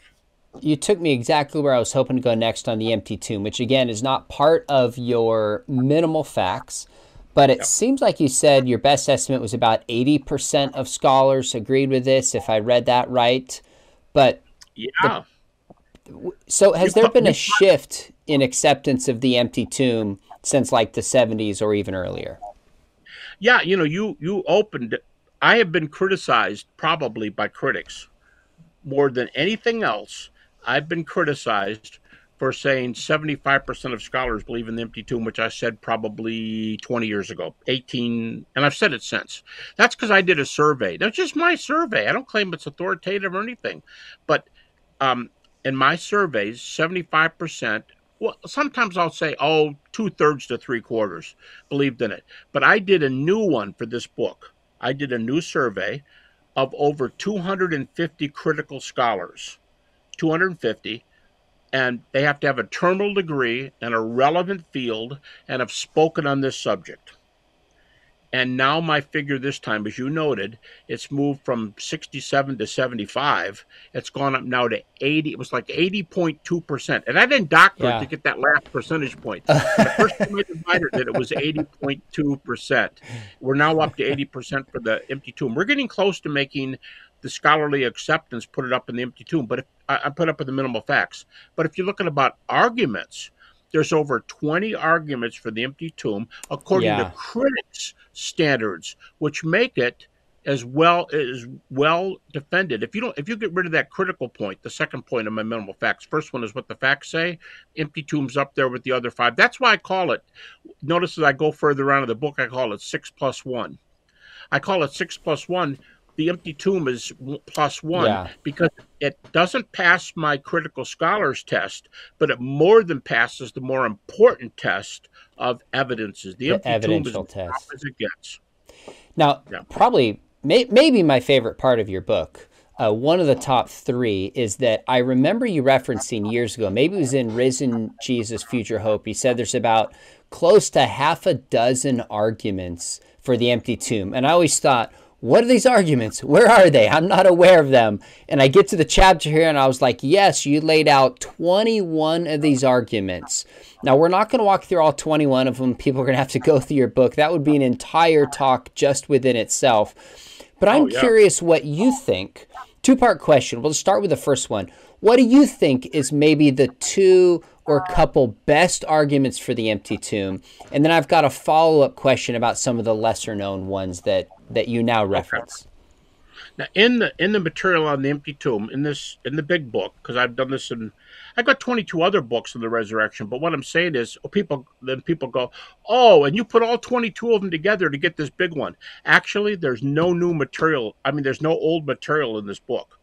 You took me exactly where I was hoping to go next on the empty tomb, which, again, is not part of your minimal facts. But it seems like you said your best estimate was about 80% of scholars agreed with this, if I read that right. But yeah. So has there been a shift in acceptance of the empty tomb since like the 70s or even earlier? Yeah, you know, you opened... I have been criticized probably by critics more than anything else. I've been criticized for saying 75% of scholars believe in the empty tomb, which I said probably 20 years ago, 18, and I've said it since. That's because I did a survey. That's just my survey. I don't claim it's authoritative or anything. But in my surveys, 75%, well, sometimes I'll say, oh, 2/3 to 3/4 believed in it. But I did a new one for this book. I did a new survey of over 250 critical scholars, 250, and they have to have a terminal degree in a relevant field and have spoken on this subject. And now my figure this time, as you noted, it's moved from 67 to 75. It's gone up now to 80. It was like 80.2%. And I didn't doctor it to get that last percentage point. The first time I divided it, it was 80.2%. We're now up to 80% for the empty tomb. We're getting close to making the scholarly acceptance put it up in the empty tomb. But if, I put up with the minimal facts. But if you're looking about arguments, there's over 20 arguments for the empty tomb, according to critics' standards, which make it as well defended. If you get rid of that critical point, the second point of my minimal facts, first one is what the facts say. Empty tomb's up there with the other five. That's why I call it. Notice as I go further on in the book, I call it 6+1. I call it 6+1. The empty tomb is +1 because it doesn't pass my critical scholars test, but it more than passes the more important test of evidences. The empty evidential tomb is test. As it gets. Now, probably, maybe my favorite part of your book, one of the top three, is that I remember you referencing years ago, maybe it was in Risen Jesus, Future Hope, you said there's about close to half a dozen arguments for the empty tomb. And I always thought, what are these arguments? Where are they? I'm not aware of them. And I get to the chapter here and I was like, yes, you laid out 21 of these arguments. Now, we're not going to walk through all 21 of them. People are going to have to go through your book. That would be an entire talk just within itself. But I'm curious what you think. Two-part question. We'll start with the first one. What do you think is maybe the two or couple best arguments for the empty tomb? And then I've got a follow-up question about some of the lesser-known ones that you now reference. Now, in the material on the empty tomb, in the big book, because I've done this in, I've got 22 other books on the resurrection. But what I'm saying is, people go, oh, and you put all 22 of them together to get this big one. Actually, there's no new material. I mean, there's no old material in this book.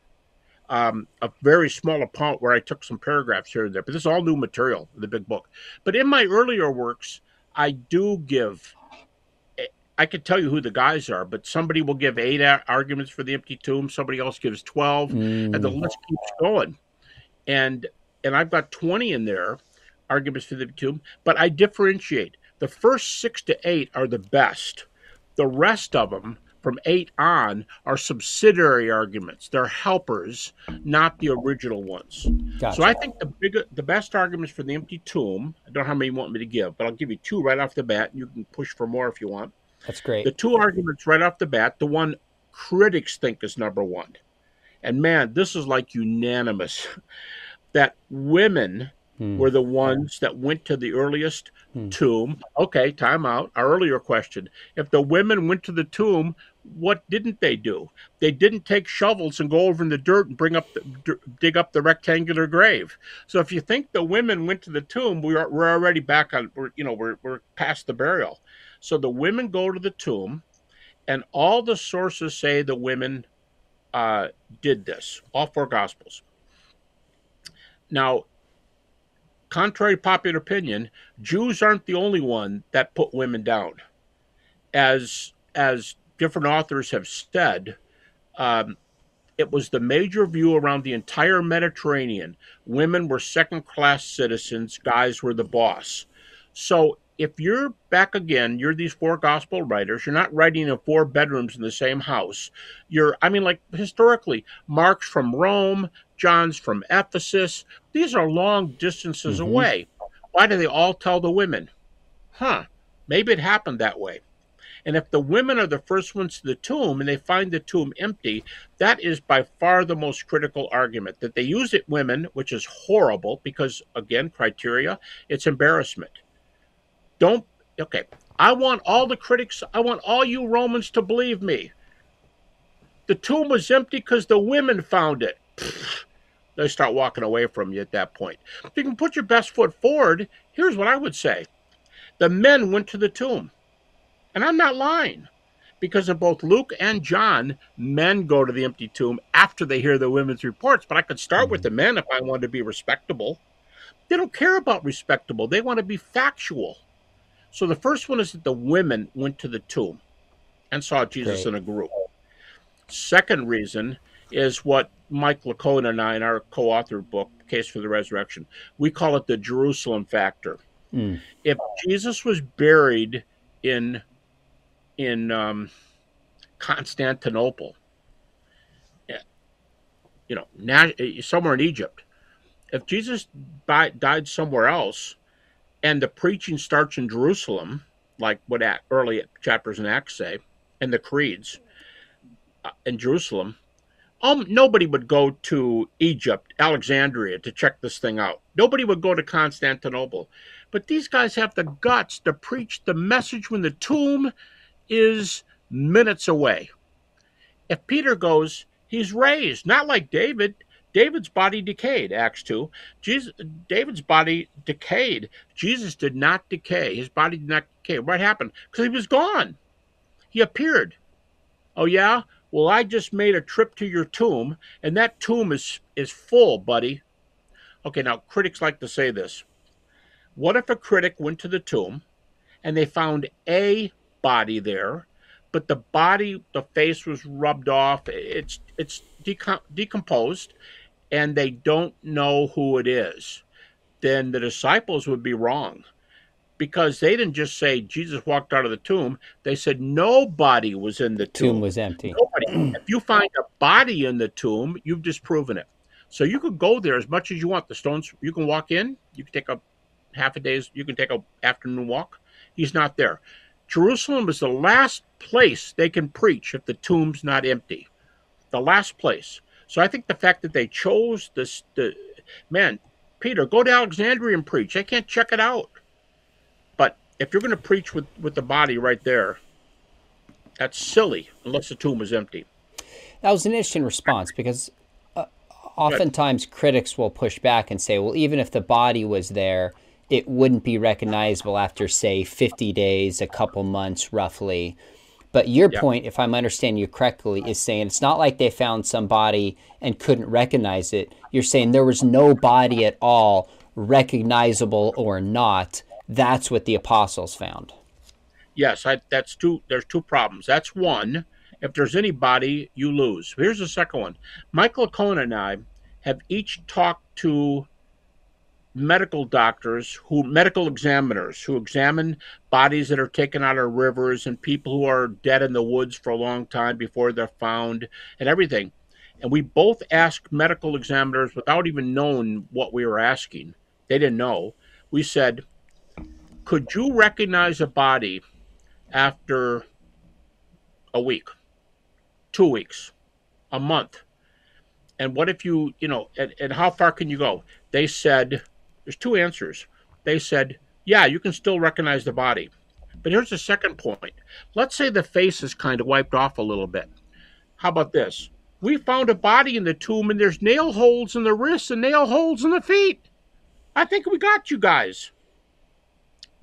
A very small amount where I took some paragraphs here and there, but this is all new material in the big book. But in my earlier works, I do give. I could tell you who the guys are, but somebody will give 8 arguments for the empty tomb. Somebody else gives 12, and the list keeps going. And I've got 20 in there, arguments for the tomb, but I differentiate. The first 6 to 8 are the best. The rest of them, from 8 on, are subsidiary arguments. They're helpers, not the original ones. Gotcha. So I think the best arguments for the empty tomb, I don't know how many you want me to give, but I'll give you 2 right off the bat, and you can push for more if you want. That's great. The 2 arguments right off the bat, the one critics think is number one, and man, this is like unanimous, that women were the ones that went to the earliest tomb. Okay, time out. Our earlier question. If the women went to the tomb, what didn't they do? They didn't take shovels and go over in the dirt and dig up the rectangular grave. So if you think the women went to the tomb, we're already back on, we're past the burial. So the women go to the tomb, and all the sources say the women did this, all four Gospels. Now, contrary to popular opinion, Jews aren't the only one that put women down. As different authors have said, it was the major view around the entire Mediterranean. Women were second-class citizens. Guys were the boss. So if you're back again, you're these four gospel writers. You're not writing in four bedrooms in the same house. You're, I mean, like historically, Mark's from Rome, John's from Ephesus. These are long distances away. Why do they all tell the women? Huh, maybe it happened that way. And if the women are the first ones to the tomb and they find the tomb empty, that is by far the most critical argument. That they use it women, which is horrible because, again, criteria, it's embarrassment. Don't, okay, I want all the critics, I want all you Romans to believe me. The tomb was empty because the women found it. Pfft, they start walking away from you at that point. If you can put your best foot forward, here's what I would say. The men went to the tomb. And I'm not lying, because in both Luke and John, men go to the empty tomb after they hear the women's reports. But I could start with the men if I wanted to be respectable. They don't care about respectable. They want to be factual. So the first one is that the women went to the tomb and saw Jesus in a group. Second reason is what Mike Licona and I, in our co-authored book, Case for the Resurrection, we call it the Jerusalem factor. If Jesus was buried in Constantinople, you know, somewhere in Egypt. If Jesus died somewhere else and the preaching starts in Jerusalem, like what early chapters in Acts say, and the creeds in Jerusalem, nobody would go to Egypt, Alexandria, to check this thing out. Nobody would go to Constantinople. But these guys have the guts to preach the message when the tomb is minutes away. If Peter goes, he's raised, not like David. David's body decayed, Acts 2. David's body decayed. Jesus did not decay. His body did not decay. What happened? Because he was gone. He appeared. Oh, yeah? Well, I just made a trip to your tomb, and that tomb is full, buddy. Okay, now, critics like to say this. What if a critic went to the tomb, and they found a body there, but the body, the face was rubbed off, it's decomposed, and they don't know who it is? Then the disciples would be wrong, because they didn't just say Jesus walked out of the tomb. They said nobody was in the tomb. The tomb was empty. Nobody. If you find a body in the tomb, you've disproven it. So you could go there as much as you want. The stones, you can walk in. You can take a half a day's, you can take an afternoon walk. He's not there. Jerusalem is the last place they can preach if the tomb's not empty. The last place. So I think the fact that they chose this, man, Peter, go to Alexandria and preach. They can't check it out. If you're going to preach with the body right there, that's silly, unless the tomb is empty. That was an interesting response, because oftentimes critics will push back and say, well, even if the body was there, it wouldn't be recognizable after, say, 50 days, a couple months roughly. But your point, if I'm understanding you correctly, is saying it's not like they found some body and couldn't recognize it. You're saying there was no body at all, recognizable or not. That's what the apostles found. Yes, that's two. There's two problems. That's one. If there's anybody, you lose. Here's the second one. Mike Licona and I have each talked to medical doctors, medical examiners who examine bodies that are taken out of rivers and people who are dead in the woods for a long time before they're found and everything. And we both asked medical examiners without even knowing what we were asking. They didn't know. We said, could you recognize a body after a week, 2 weeks, a month? And what if you know, and how far can you go? They said, there's two answers. They said, yeah, you can still recognize the body. But here's the second point. Let's say the face is kind of wiped off a little bit. How about this? We found a body in the tomb, and there's nail holes in the wrists and nail holes in the feet. I think we got you guys.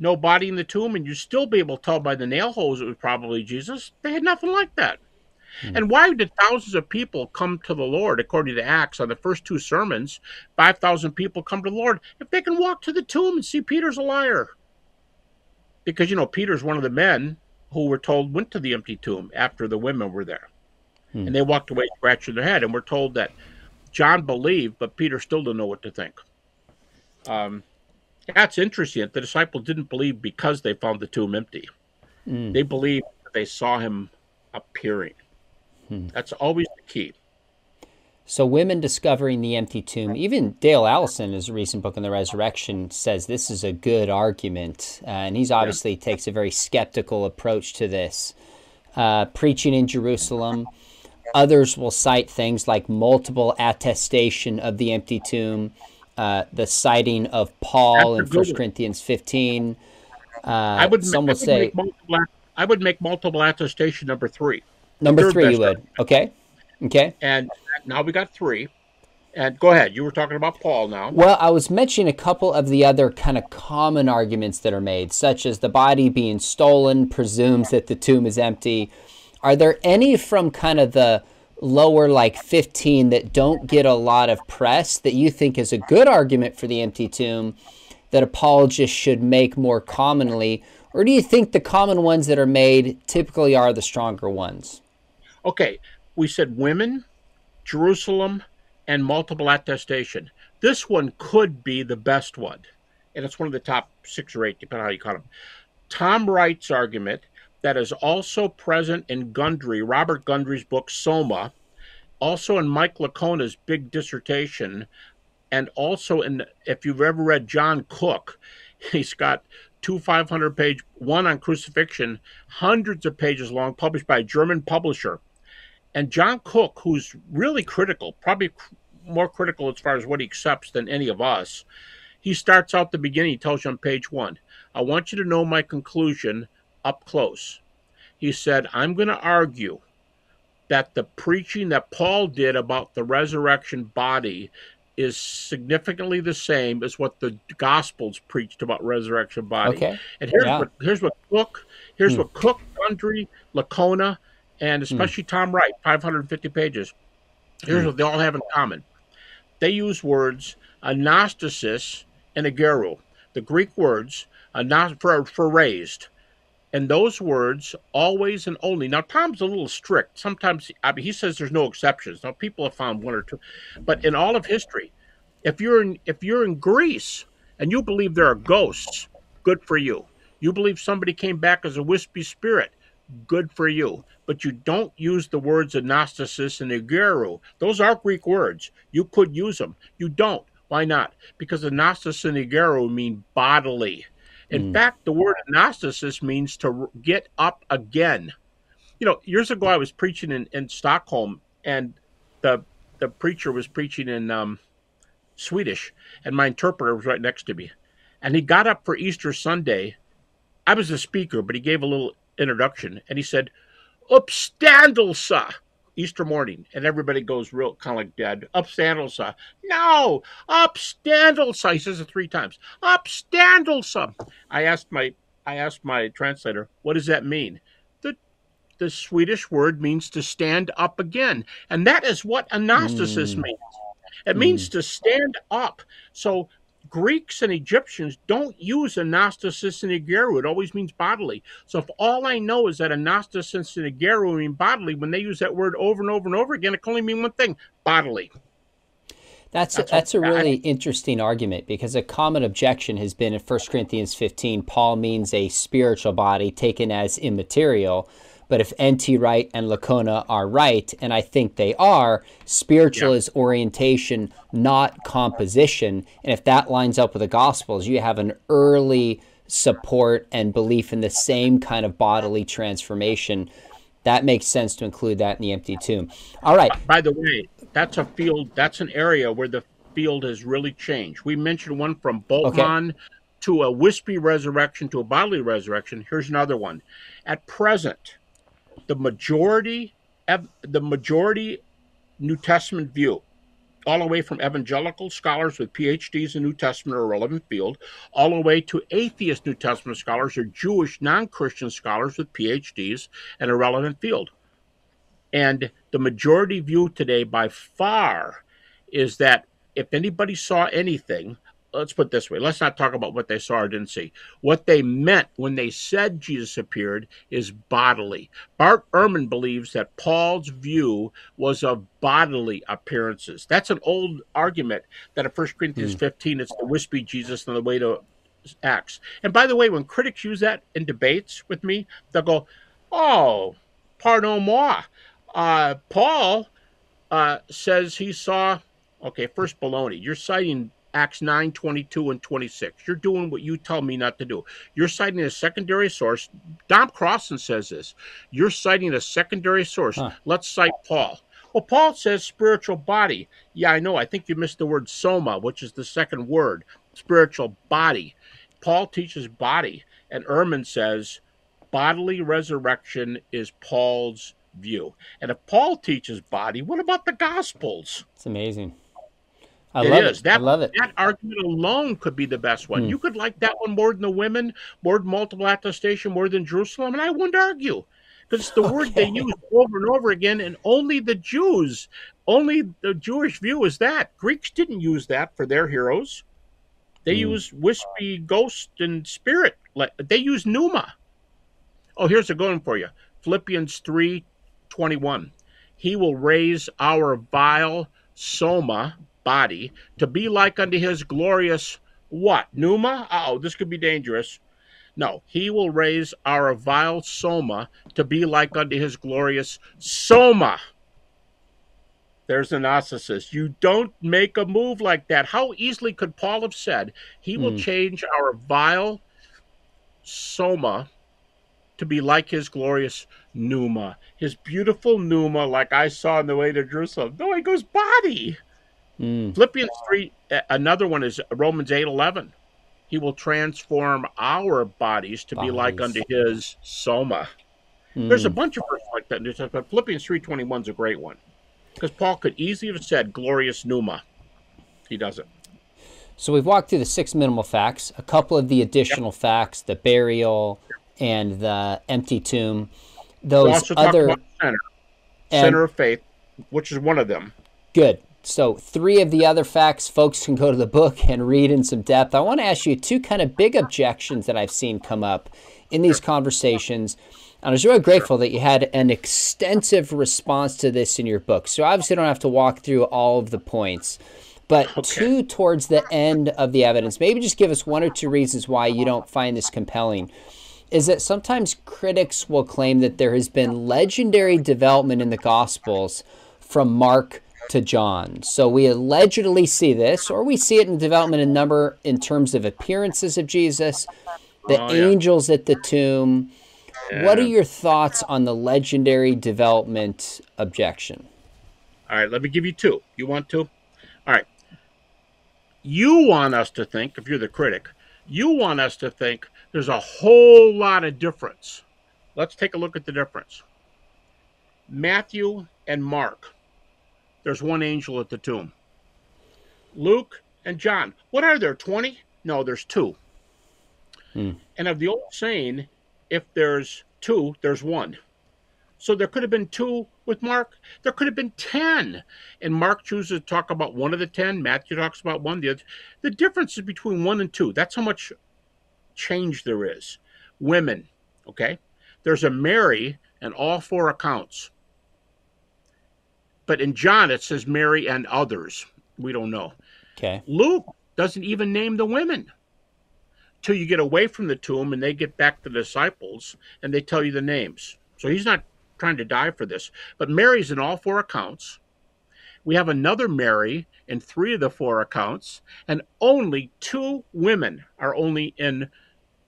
No body in the tomb, and you'd still be able to tell by the nail holes it was probably Jesus. They had nothing like that. Mm-hmm. And why did thousands of people come to the Lord, according to Acts, on the first two sermons? 5,000 people come to the Lord. If they can walk to the tomb and see Peter's a liar. Because, you know, Peter's one of the men who we're told went to the empty tomb after the women were there. Mm-hmm. And they walked away scratching their head. And we're told that John believed, but Peter still didn't know what to think. That's interesting. The disciples didn't believe because they found the tomb empty. Mm. They believed that they saw him appearing. Mm. That's always the key. So women discovering the empty tomb, even Dale Allison, in his recent book on the resurrection, says this is a good argument. And he's obviously takes a very skeptical approach to this. Preaching in Jerusalem, others will cite things like multiple attestation of the empty tomb, the citing of Paul in 1 Corinthians 15. I would make multiple attestation number three. Number three, you would. Okay. Okay. And now we got three. And go ahead. You were talking about Paul now. Well, I was mentioning a couple of the other kind of common arguments that are made, such as the body being stolen presumes that the tomb is empty. Are there any from kind of the lower, like 15, that don't get a lot of press that you think is a good argument for the empty tomb that apologists should make more commonly? Or do you think the common ones that are made typically are the stronger ones? Okay, we said women, Jerusalem, and multiple attestation. This one could be the best one, and it's one of the top 6 or 8, depending on how you count them. Tom Wright's argument that is also present in Gundry, Robert Gundry's book, Soma, also in Mike Licona's big dissertation, and also in, if you've ever read John Cook, he's got two 500-page, one on crucifixion, hundreds of pages long, published by a German publisher. And John Cook, who's really critical, probably more critical as far as what he accepts than any of us, he starts out the beginning, he tells you on page 1, I want you to know my conclusion up close. He said, I'm going to argue that the preaching that Paul did about the resurrection body is significantly the same as what the Gospels preached about resurrection body. Okay. And here's what Cook, Gundry, Licona, and especially Tom Wright, 550 pages. Here's what they all have in common. They use words Anastasis and egeirō, the Greek words for raised. And those words, always and only. Now, Tom's a little strict. Sometimes, I mean, he says there's no exceptions. Now, people have found one or two. But in all of history, if you're in Greece and you believe there are ghosts, good for you. You believe somebody came back as a wispy spirit, good for you. But you don't use the words anastasis and egeirō. Those are Greek words. You could use them. You don't. Why not? Because anastasis and egeirō mean bodily. In fact, the word anastasis means to get up again. You know, years ago I was preaching in Stockholm, and the preacher was preaching in Swedish, and my interpreter was right next to me. And he got up for Easter Sunday. I was the speaker, but he gave a little introduction, and he said, Uppståndelse, Easter morning. And everybody goes real kind of like dead. Uppståndelse. No, Uppståndelse. He says it 3 times. Uppståndelse. I asked my translator, what does that mean? The Swedish word means to stand up again. And that is what anastasis means. It means to stand up. So Greeks and Egyptians don't use anastasis and egeirō. It always means bodily. So if all I know is that anastasis and egeirō mean bodily, when they use that word over and over and over again, it can only mean one thing, bodily. That's a really interesting argument, because a common objection has been in 1 Corinthians 15, Paul means a spiritual body taken as immaterial. But if N.T. Wright and Licona are right, and I think they are, spiritual is orientation, not composition. And if that lines up with the Gospels, you have an early support and belief in the same kind of bodily transformation. That makes sense to include that in the empty tomb. All right. By the way, that's a field, that's an area where the field has really changed. We mentioned one from Bultmann to a wispy resurrection to a bodily resurrection. Here's another one. At present, the majority New Testament view, all the way from evangelical scholars with PhDs in New Testament or relevant field, all the way to atheist New Testament scholars or Jewish non-Christian scholars with PhDs in a relevant field. And the majority view today by far is that if anybody saw anything, let's put it this way, let's not talk about what they saw or didn't see. What they meant when they said Jesus appeared is bodily. Barth Ehrman believes that Paul's view was of bodily appearances. That's an old argument that in 1 Corinthians 15, it's the wispy Jesus and the way to Acts. And by the way, when critics use that in debates with me, they'll go, oh, pardon moi. Paul says he saw, okay, first baloney. You're citing Acts 9, 22, and 26. You're doing what you tell me not to do. You're citing a secondary source. Dom Crossan says this. You're citing a secondary source. Huh. Let's cite Paul. Well, Paul says spiritual body. Yeah, I know. I think you missed the word soma, which is the second word, spiritual body. Paul teaches body, and Ehrman says bodily resurrection is Paul's view. And if Paul teaches body, what about the Gospels? It's amazing. I love it. That argument alone could be the best one. You could like that one more than the women, more than multiple attestation, more than Jerusalem, and I wouldn't argue. Because it's the word they use over and over again, and only the Jewish view is that. Greeks didn't use that for their heroes. They use wispy ghost and spirit. They use pneuma. Oh, here's a good one for you. Philippians 3:21. He will raise our vile soma, body, to be like unto his glorious, what, pneuma? Uh-oh, this could be dangerous. No, he will raise our vile soma to be like unto his glorious soma. There's an Anastasis. You don't make a move like that. How easily could Paul have said, he will change our vile soma to be like his glorious pneuma, his beautiful pneuma, like I saw on the way to Jerusalem. No, he goes body. Philippians 3, another one is Romans 8:11. He will transform our bodies to be like unto his soma. There's a bunch of verses like that in New Testament, but Philippians 3:21 is a great one. Because Paul could easily have said glorious pneuma. He doesn't. So we've walked through the 6 minimal facts, a couple of the additional facts, the burial and the empty tomb. Those other center of faith, which is one of them. Good. So 3 of the other facts, folks can go to the book and read in some depth. I want to ask you 2 kind of big objections that I've seen come up in these conversations. And I was really grateful that you had an extensive response to this in your book. So obviously I don't have to walk through all of the points, but 2 towards the end of the evidence. Maybe just give us 1 or 2 reasons why you don't find this compelling. Is that sometimes critics will claim that there has been legendary development in the Gospels from Mark to John. So we allegedly see this, or we see it in development in number in terms of appearances of Jesus, the angels at the tomb. What are your thoughts on the legendary development objection? All right, let me give you 2. You want 2? All right. You want us to think, if you're the critic, you want us to think there's a whole lot of difference. Let's take a look at the difference. Matthew and Mark. There's one angel at the tomb. Luke and John. What are there, 20? No, there's 2. And of the old saying, if there's 2, there's 1. So there could have been 2 with Mark. There could have been 10. And Mark chooses to talk about one of the 10. Matthew talks about one. The other. The difference is between 1 and 2. That's how much change there is. Women, okay? There's a Mary in all 4 accounts. But in John, it says Mary and others. We don't know. Okay. Luke doesn't even name the women till you get away from the tomb and they get back to the disciples and they tell you the names. So he's not trying to die for this. But Mary's in all 4 accounts. We have another Mary in 3 of the 4 accounts. And only 2 women are only in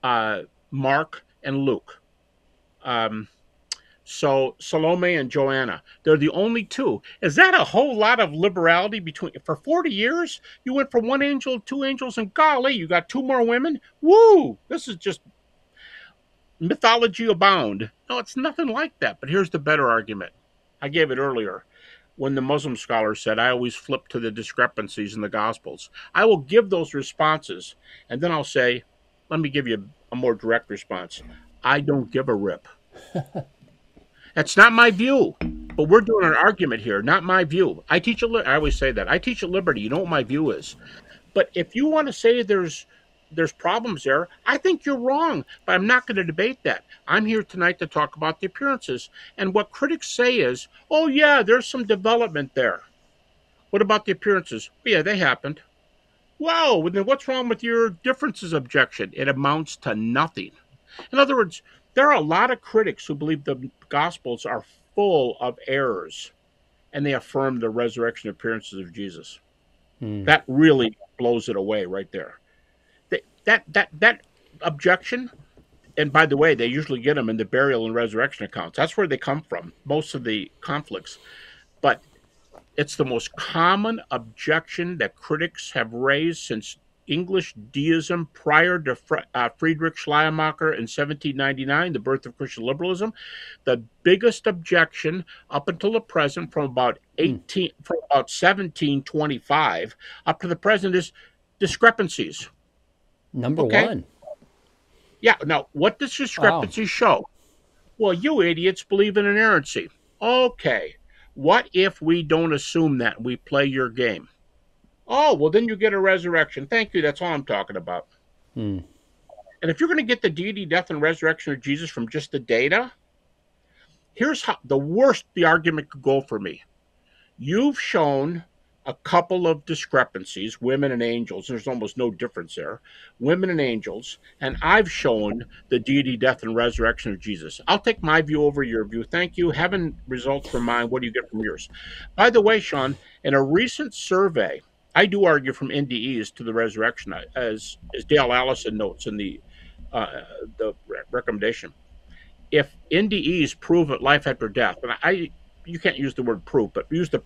Mark and Luke. So Salome and Joanna, they're the only 2. Is that a whole lot of liberality between? For 40 years, you went from 1 angel to 2 angels, and golly, you got 2 more women? Woo! This is just mythology abound. No, it's nothing like that. But here's the better argument. I gave it earlier when the Muslim scholar said, I always flip to the discrepancies in the Gospels. I will give those responses, and then I'll say, let me give you a more direct response. I don't give a rip. That's not my view. But we're doing an argument here, not my view. I teach at, I always say that. I teach at Liberty. You know what my view is. But if you want to say there's problems there, I think you're wrong, but I'm not going to debate that. I'm here tonight to talk about the appearances. And what critics say is, oh, yeah, there's some development there. What about the appearances? Well, yeah, they happened. Well, then what's wrong with your differences objection? It amounts to nothing. In other words, there are a lot of critics who believe the Gospels are full of errors, and they affirm the resurrection appearances of Jesus. That really blows it away right there. That objection, and by the way, they usually get them in the burial and resurrection accounts. That's where they come from, most of the conflicts. But it's the most common objection that critics have raised since English deism prior to Friedrich Schleiermacher in 1799, the birth of Christian liberalism. The biggest objection up until the present, from about 1725 up to the present, is discrepancies. Number one. Yeah. Now, what does discrepancy show? Well, you idiots believe in inerrancy. Okay. What if we don't assume that? We play your game. Oh, well, then you get a resurrection. Thank you. That's all I'm talking about. And if you're going to get the deity, death, and resurrection of Jesus from just the data, here's how the worst the argument could go for me. You've shown a couple of discrepancies, women and angels. There's almost no difference there. Women and angels. And I've shown the deity, death, and resurrection of Jesus. I'll take my view over your view. Thank you. Heaven results from mine. What do you get from yours? By the way, Sean, in a recent survey, I do argue from NDEs to the resurrection, as Dale Allison notes in the recommendation. If NDEs prove that life after death, and you can't use the word prove, but use the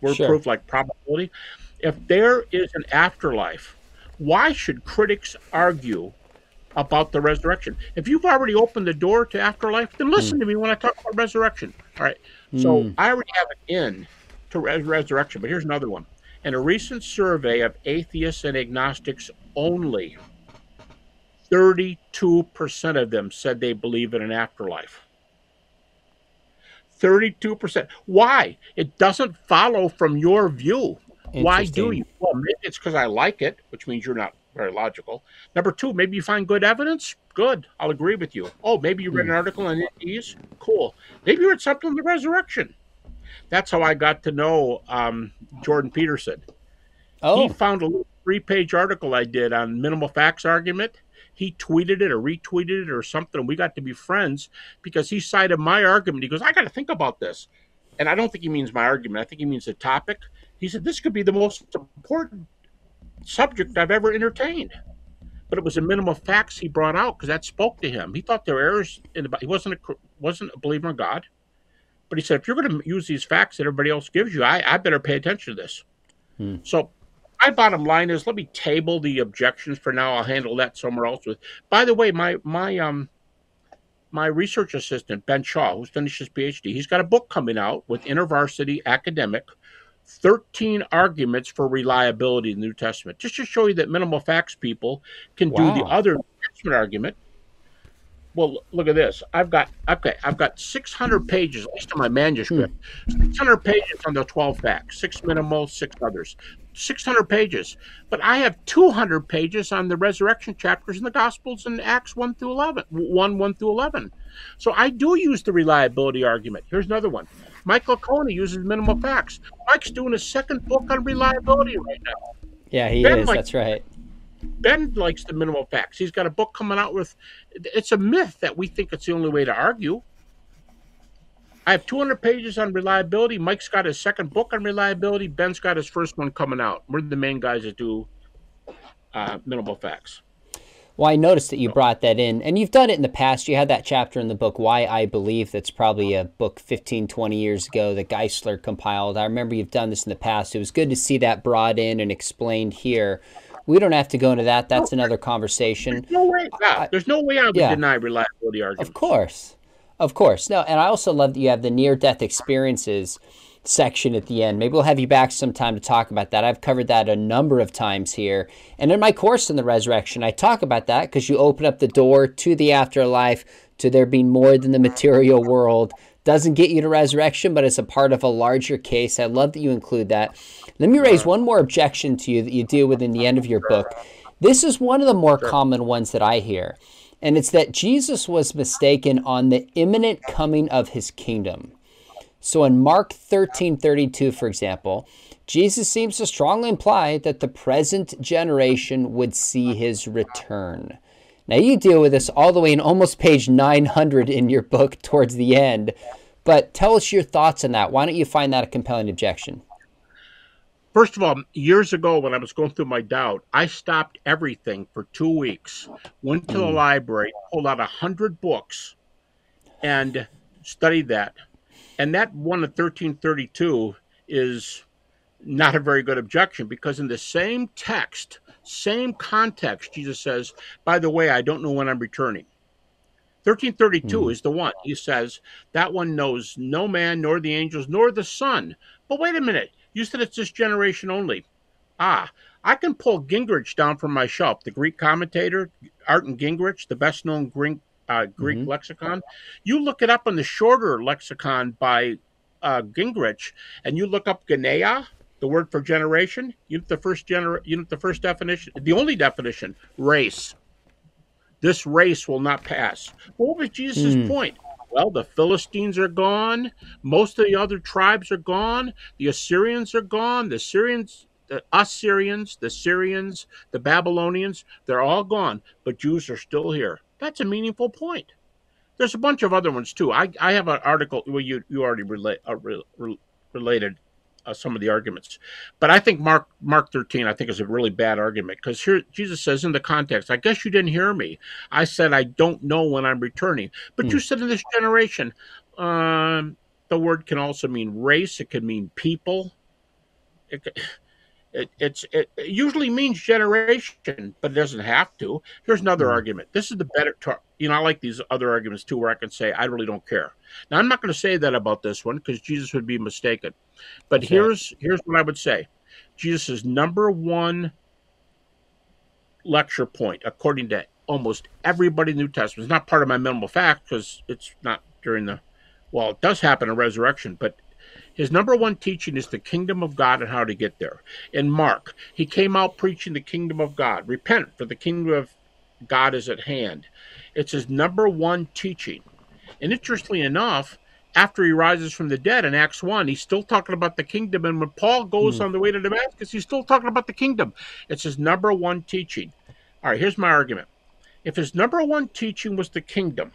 word prove like probability. If there is an afterlife, why should critics argue about the resurrection? If you've already opened the door to afterlife, then listen to me when I talk about resurrection. All right. So I already have an in to resurrection, but here's another one. In a recent survey of atheists and agnostics only, 32% of them said they believe in an afterlife. 32%. Why? It doesn't follow from your view. Why do you? Well, maybe it's because I like it, which means you're not very logical. Number two, maybe you find good evidence. Good. I'll agree with you. Oh, maybe you read an article on NDEs. Cool. Maybe you read something on the resurrection. That's how I got to know Jordan Peterson. Oh. He found a little 3-page article I did on minimal facts argument. He tweeted it or retweeted it or something. We got to be friends because he cited my argument. He goes, I got to think about this. And I don't think he means my argument. I think he means the topic. He said, this could be the most important subject I've ever entertained. But it was a minimal facts he brought out because that spoke to him. He thought there were errors in the Bible. He wasn't a believer in God. But he said, if you're going to use these facts that everybody else gives you, I better pay attention to this. So my bottom line is, let me table the objections for now. I'll handle that somewhere else. By the way, my research assistant, Ben Shaw, who's finished his PhD, he's got a book coming out with InterVarsity Academic, 13 Arguments for Reliability in the New Testament, just to show you that minimal facts people can do the other New Testament argument. Well, look at this. I've got 600 pages, at least in my manuscript, 600 pages on the 12 facts, 6 minimal, 6 others, 600 pages. But I have 200 pages on the resurrection chapters in the Gospels and Acts 1 through 11. So I do use the reliability argument. Here's another one. Mike Licona uses minimal facts. Mike's doing a second book on reliability right now. Yeah, he is. That's right. Ben likes the minimal facts. He's got a book coming out with, it's a myth that we think it's the only way to argue. I have 200 pages on reliability. Mike's got his second book on reliability. Ben's got his first one coming out. We're the main guys that do minimal facts. Well, I noticed that you brought that in, and you've done it in the past. You had that chapter in the book, Why I Believe, that's probably a book 15, 20 years ago that Geisler compiled. I remember you've done this in the past. It was good to see that brought in and explained here. We don't have to go into that. That's another conversation. There's no way I would deny reliability arguments. Of course. Of course. No, and I also love that you have the near-death experiences section at the end. Maybe we'll have you back sometime to talk about that. I've covered that a number of times here. And in my course on the resurrection, I talk about that because you open up the door to the afterlife, to there being more than the material world Doesn't get you to resurrection, but it's a part of a larger case. I love that you include that. Let me raise one more objection to you that you deal with in the end of your book. This is one of the more common ones that I hear, and it's that Jesus was mistaken on the imminent coming of his kingdom. So in Mark 13:32, for example, Jesus seems to strongly imply that the present generation would see his return. Now, you deal with this all the way in almost page 900 in your book towards the end, but tell us your thoughts on that. Why don't you find that a compelling objection? First of all, years ago when I was going through my doubt, I stopped everything for 2 weeks, went to the library, pulled out 100 books, and studied that. And that one of 1332 is not a very good objection, because in the same text, same context, Jesus says, by the way, I don't know when I'm returning. 1332 is the one. He says, that one knows no man, nor the angels, nor the Son. But wait a minute. You said it's this generation only. Ah, I can pull Gingrich down from my shelf, the Greek commentator, Arndt and Gingrich, the best-known Greek, lexicon. You look it up in the shorter lexicon by Gingrich, and you look up Genea, the word for generation, the first definition, the only definition, race. This race will not pass. What was Jesus' point? Well, the Philistines are gone. Most of the other tribes are gone. The Assyrians are gone. The Syrians, the Babylonians, they're all gone. But Jews are still here. That's a meaningful point. There's a bunch of other ones, too. I have an article where you already related some of the arguments, but I think Mark 13, I think, is a really bad argument, because here Jesus says in the context, I guess you didn't hear me. I said, I don't know when I'm returning, but you said in this generation. The word can also mean race. It can mean people. It usually means generation, but it doesn't have to. Here's another argument. This is the better talk. You know, I like these other arguments too, where I can say, I really don't care. Now, I'm not going to say that about this one, because Jesus would be mistaken. But here's what I would say. Jesus' number one lecture point, according to almost everybody in the New Testament, it's not part of my minimal fact, because it's not during the, well, it does happen in resurrection, but his number one teaching is the kingdom of God and how to get there. In Mark, he came out preaching the kingdom of God. Repent, for the kingdom of God is at hand. It's his number one teaching. And interestingly enough, after he rises from the dead in Acts 1, he's still talking about the kingdom. And when Paul goes on the way to Damascus, he's still talking about the kingdom. It's his number one teaching. All right, here's my argument. If his number one teaching was the kingdom,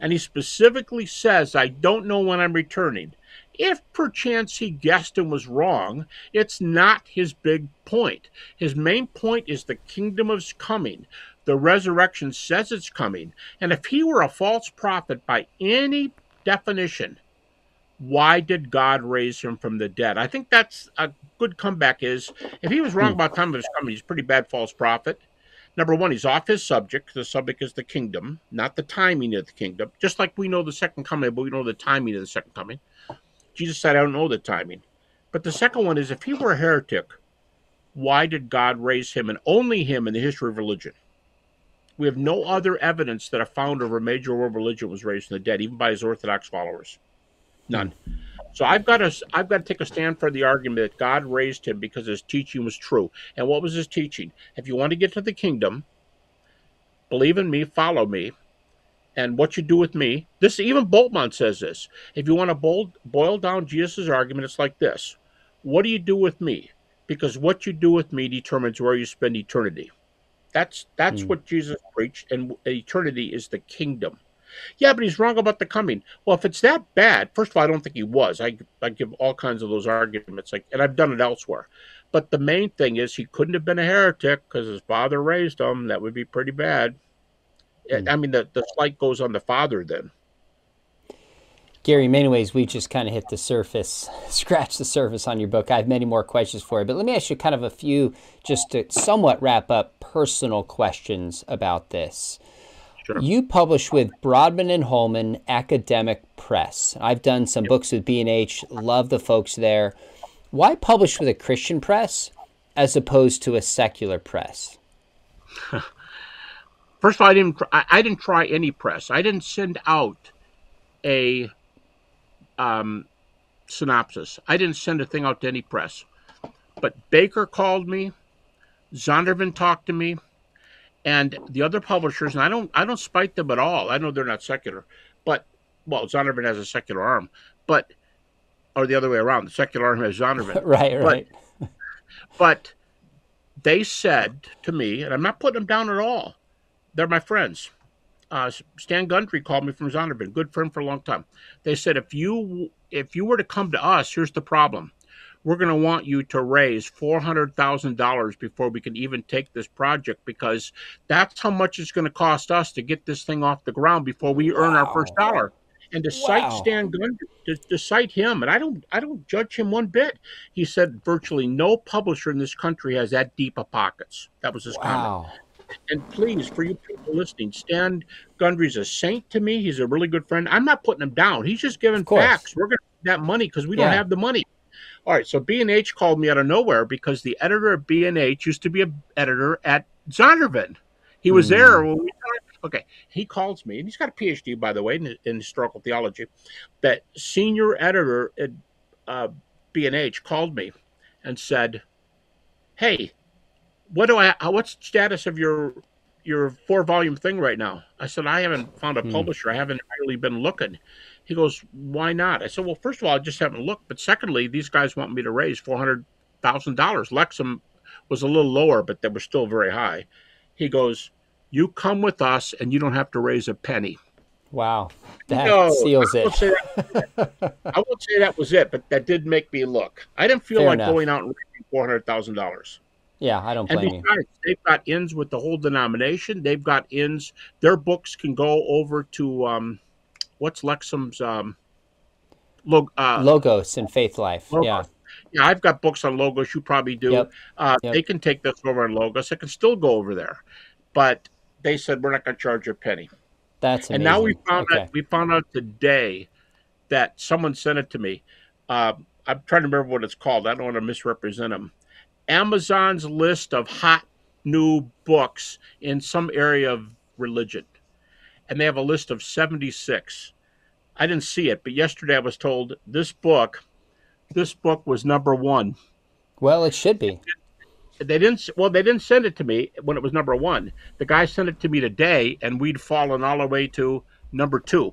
and he specifically says, I don't know when I'm returning, if perchance he guessed and was wrong, it's not his big point. His main point is the kingdom is coming. The resurrection says it's coming. And if he were a false prophet by any definition, why did God raise him from the dead? I think that's a good comeback, is if he was wrong about the time of his coming, he's a pretty bad false prophet. Number one, he's off his subject. The subject is the kingdom, not the timing of the kingdom. Just like we know the second coming, but we know the timing of the second coming. Jesus said, I don't know the timing. But the second one is, if he were a heretic, why did God raise him, and only him, in the history of religion? We have no other evidence that a founder of a major world religion was raised from the dead, even by his Orthodox followers. None. So I've got to take a stand for the argument that God raised him because his teaching was true. And what was his teaching? If you want to get to the kingdom, believe in me, follow me. And what you do with me, this, even Bultmann says this. If you want to boil down Jesus' argument, it's like this. What do you do with me? Because what you do with me determines where you spend eternity. That's what Jesus preached, and eternity is the kingdom. Yeah, but he's wrong about the coming. Well, if it's that bad, first of all, I don't think he was. I give all kinds of those arguments, and I've done it elsewhere. But the main thing is, he couldn't have been a heretic because his father raised him. That would be pretty bad. I mean, the slight goes on the father then. Gary, in many ways, we just kind of hit the surface, scratched the surface on your book. I have many more questions for you, but let me ask you kind of a few, just to somewhat wrap up, personal questions about this. Sure. You publish with Broadman and Holman Academic Press. I've done some books with B&H, love the folks there. Why publish with a Christian press as opposed to a secular press? First of all, I didn't try any press. I didn't send out a synopsis. I didn't send a thing out to any press. But Baker called me, Zondervan talked to me, and the other publishers, and I don't spite them at all. I know they're not secular, but, well, Zondervan has a secular arm, but, or the other way around, the secular arm has Zondervan. Right. But they said to me, and I'm not putting them down at all, they're my friends. Stan Gundry called me from Zondervan, good friend for a long time. They said, if you were to come to us, here's the problem. We're going to want you to raise $400,000 before we can even take this project, because that's how much it's going to cost us to get this thing off the ground before we earn our first dollar. And to cite Stan Gundry, to cite him, and I don't judge him one bit. He said virtually no publisher in this country has that deep of pockets. That was his comment. And please, for you people listening, Stan Gundry's a saint to me. He's a really good friend. I'm not putting him down. He's just giving facts. We're going to need that money because we don't have the money. All right, so B&H called me out of nowhere because the editor of B&H used to be an editor at Zondervan. He was there when we started. Okay, he calls me, and he's got a Ph.D., by the way, in historical theology. That senior editor at B&H called me and said, hey, what's the status of your four-volume thing right now? I said, I haven't found a publisher. I haven't really been looking. He goes, why not? I said, well, first of all, I just haven't looked. But secondly, these guys want me to raise $400,000. Lexham was a little lower, but they were still very high. He goes, you come with us, and you don't have to raise a penny. Wow. That seals it. I won't say that was it, but that did make me look. I didn't feel like going out and raising $400,000. Yeah, I don't blame you. And besides, they've got ins with the whole denomination. They've got ins. Their books can go over to... what's Lexham's Logos and Faith Life? Logos. Yeah, I've got books on Logos. You probably do. Yep. They can take this over on Logos. It can still go over there, but they said we're not going to charge a penny. That's amazing. And now we found out. We found out today that someone sent it to me. I'm trying to remember what it's called. I don't want to misrepresent them. Amazon's list of hot new books in some area of religion. And they have a list of 76. I didn't see it, but yesterday I was told this book was #1. Well, it should be. They didn't send it to me when it was #1. The guy sent it to me today, and we'd fallen all the way to #2.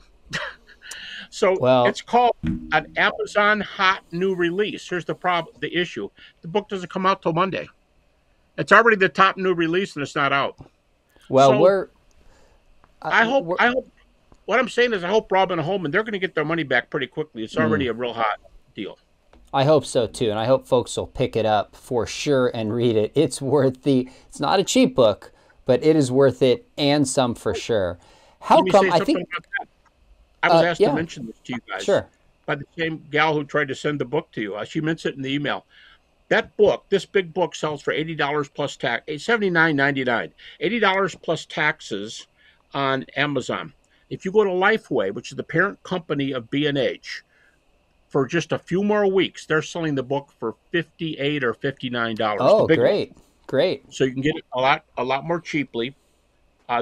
It's called an Amazon hot new release. Here's the problem, the issue: the book doesn't come out till Monday. It's already the top new release, and it's not out. Well, I hope what I'm saying is I hope Broadman and Holman, they're going to get their money back pretty quickly. It's already a real hot deal. I hope so too, and I hope folks will pick it up for sure and read it. It's worth it's not a cheap book, but it is worth it and some for sure. How come I was asked to mention this to you guys by the same gal who tried to send the book to you. She mentioned it in the email. That book, this big book, sells for $80 plus tax, $79.99, $80 plus taxes on Amazon. If you go to Lifeway, which is the parent company of B&H, for just a few more weeks, they're selling the book for $58 or $59. Oh, great! So you can get it a lot more cheaply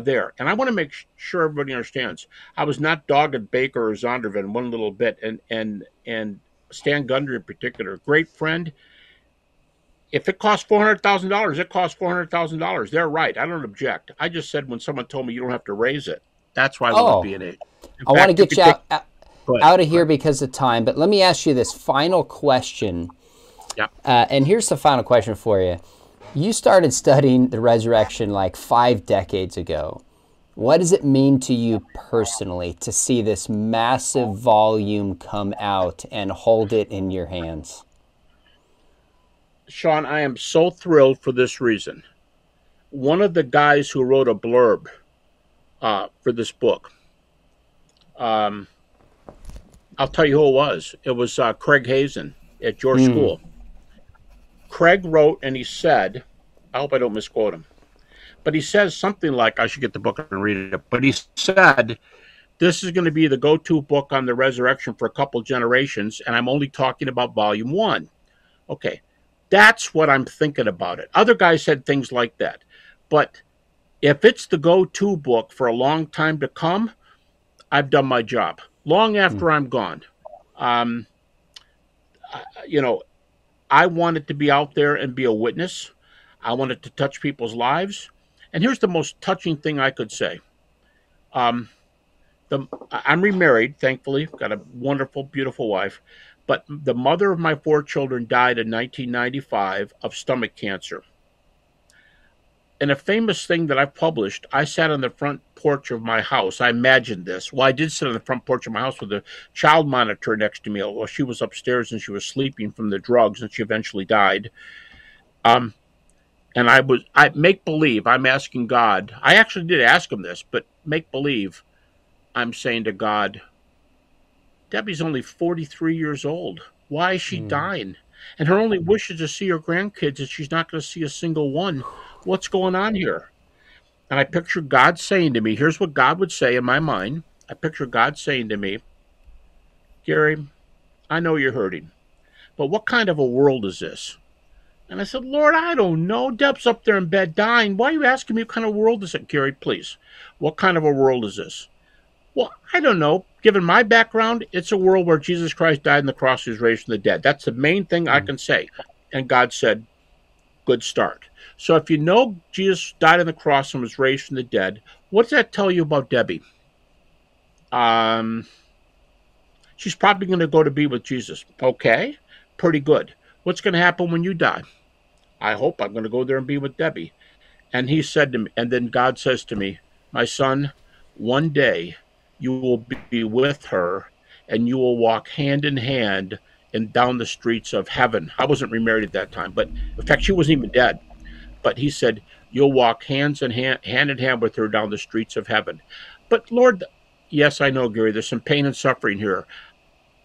there. And I want to make sure everybody understands, I was not dogging Baker or Zondervan one little bit, and Stan Gundry in particular, great friend. If it costs $400,000, it costs $400,000. They're right. I don't object. I just said when someone told me you don't have to raise it, that's why I want to be an age. I want to get you out of here because of time, but let me ask you this final question. Yeah. And here's the final question for you. You started studying the resurrection like 5 decades ago. What does it mean to you personally to see this massive volume come out and hold it in your hands? Sean, I am so thrilled for this reason. One of the guys who wrote a blurb for this book, I'll tell you who it was. It was Craig Hazen at your school. Craig wrote, and he said, I hope I don't misquote him, but he says something like, I should get the book and read it, but he said, this is going to be the go-to book on the resurrection for a couple generations, and I'm only talking about Volume 1. Okay. That's what I'm thinking about it. Other guys said things like that. But if it's the go-to book for a long time to come, I've done my job long after I'm gone. you know, I wanted to be out there and be a witness. I wanted to touch people's lives. And here's the most touching thing I could say. I'm remarried, thankfully. Got a wonderful, beautiful wife. But the mother of my four children died in 1995 of stomach cancer. In a famous thing that I published, I sat on the front porch of my house. I imagined this. Well, I did sit on the front porch of my house with a child monitor next to me. Well, she was upstairs and she was sleeping from the drugs, and she eventually died. And I make believe I'm asking God. I actually did ask him this, but make believe I'm saying to God, Debbie's only 43 years old. Why is she dying? And her only wish is to see her grandkids, and she's not going to see a single one. What's going on here? And I picture God saying to me, here's what God would say in my mind. I picture God saying to me, Gary, I know you're hurting, but what kind of a world is this? And I said, Lord, I don't know. Deb's up there in bed dying. Why are you asking me what kind of world is it, Gary, please? What kind of a world is this? Well, I don't know. Given my background, it's a world where Jesus Christ died on the cross, he was raised from the dead. That's the main thing I can say. And God said, good start. So if you know Jesus died on the cross and was raised from the dead, what does that tell you about Debbie? She's probably going to go to be with Jesus. Okay, pretty good. What's going to happen when you die? I hope I'm going to go there and be with Debbie. And he said to me, and then God says to me, my son, one day you will be with her, and you will walk hand in hand and down the streets of heaven. I wasn't remarried at that time, but in fact, she wasn't even dead. But he said, you'll walk hand in hand with her down the streets of heaven. But Lord, yes, I know, Gary, there's some pain and suffering here.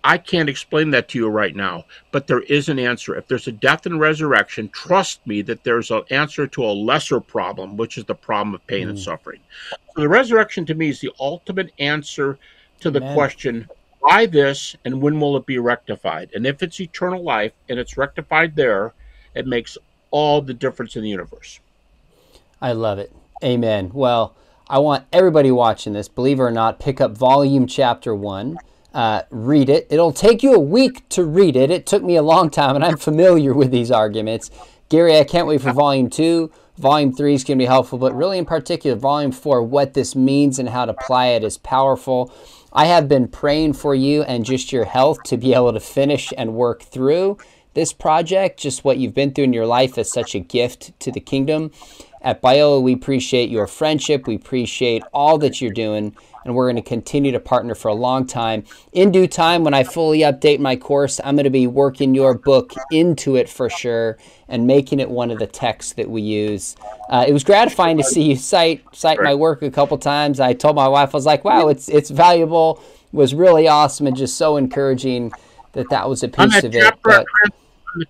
I can't explain that to you right now, but there is an answer. If there's a death and resurrection, trust me that there's an answer to a lesser problem, which is the problem of pain and suffering. So the resurrection to me is the ultimate answer to the question, why this and when will it be rectified? And if it's eternal life and it's rectified there, it makes all the difference in the universe. I love it. Amen. Well, I want everybody watching this, believe it or not, pick up volume chapter 1. Read it. It'll take you a week to read it. It took me a long time, and I'm familiar with these arguments. Gary, I can't wait for volume 2. Volume 3 is going to be helpful, but really in particular, volume 4, what this means and how to apply it is powerful. I have been praying for you and just your health to be able to finish and work through this project. Just what you've been through in your life is such a gift to the kingdom. At Biola, we appreciate your friendship. We appreciate all that you're doing, and we're going to continue to partner for a long time. In due time, when I fully update my course, I'm going to be working your book into it for sure and making it one of the texts that we use. It was gratifying to see you cite my work a couple times. I told my wife, I was like, wow, it's valuable. It was really awesome and just so encouraging that was a piece of it. The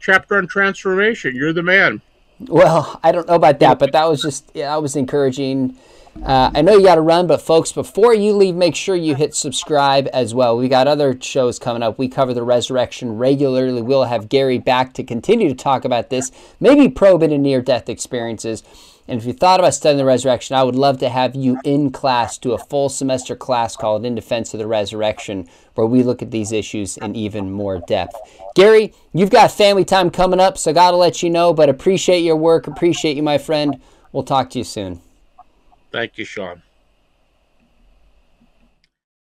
chapter on transformation, you're the man. Well, I don't know about that, but that was just, yeah, that was encouraging. I know you got to run, but folks, before you leave, make sure you hit subscribe as well. We got other shows coming up. We cover the resurrection regularly. We'll have Gary back to continue to talk about this, maybe probe into near-death experiences. And if you thought about studying the resurrection, I would love to have you in class, do a full semester class called In Defense of the Resurrection, where we look at these issues in even more depth. Gary, you've got family time coming up, so got to let you know, but appreciate your work. Appreciate you, my friend. We'll talk to you soon. Thank you, Sean.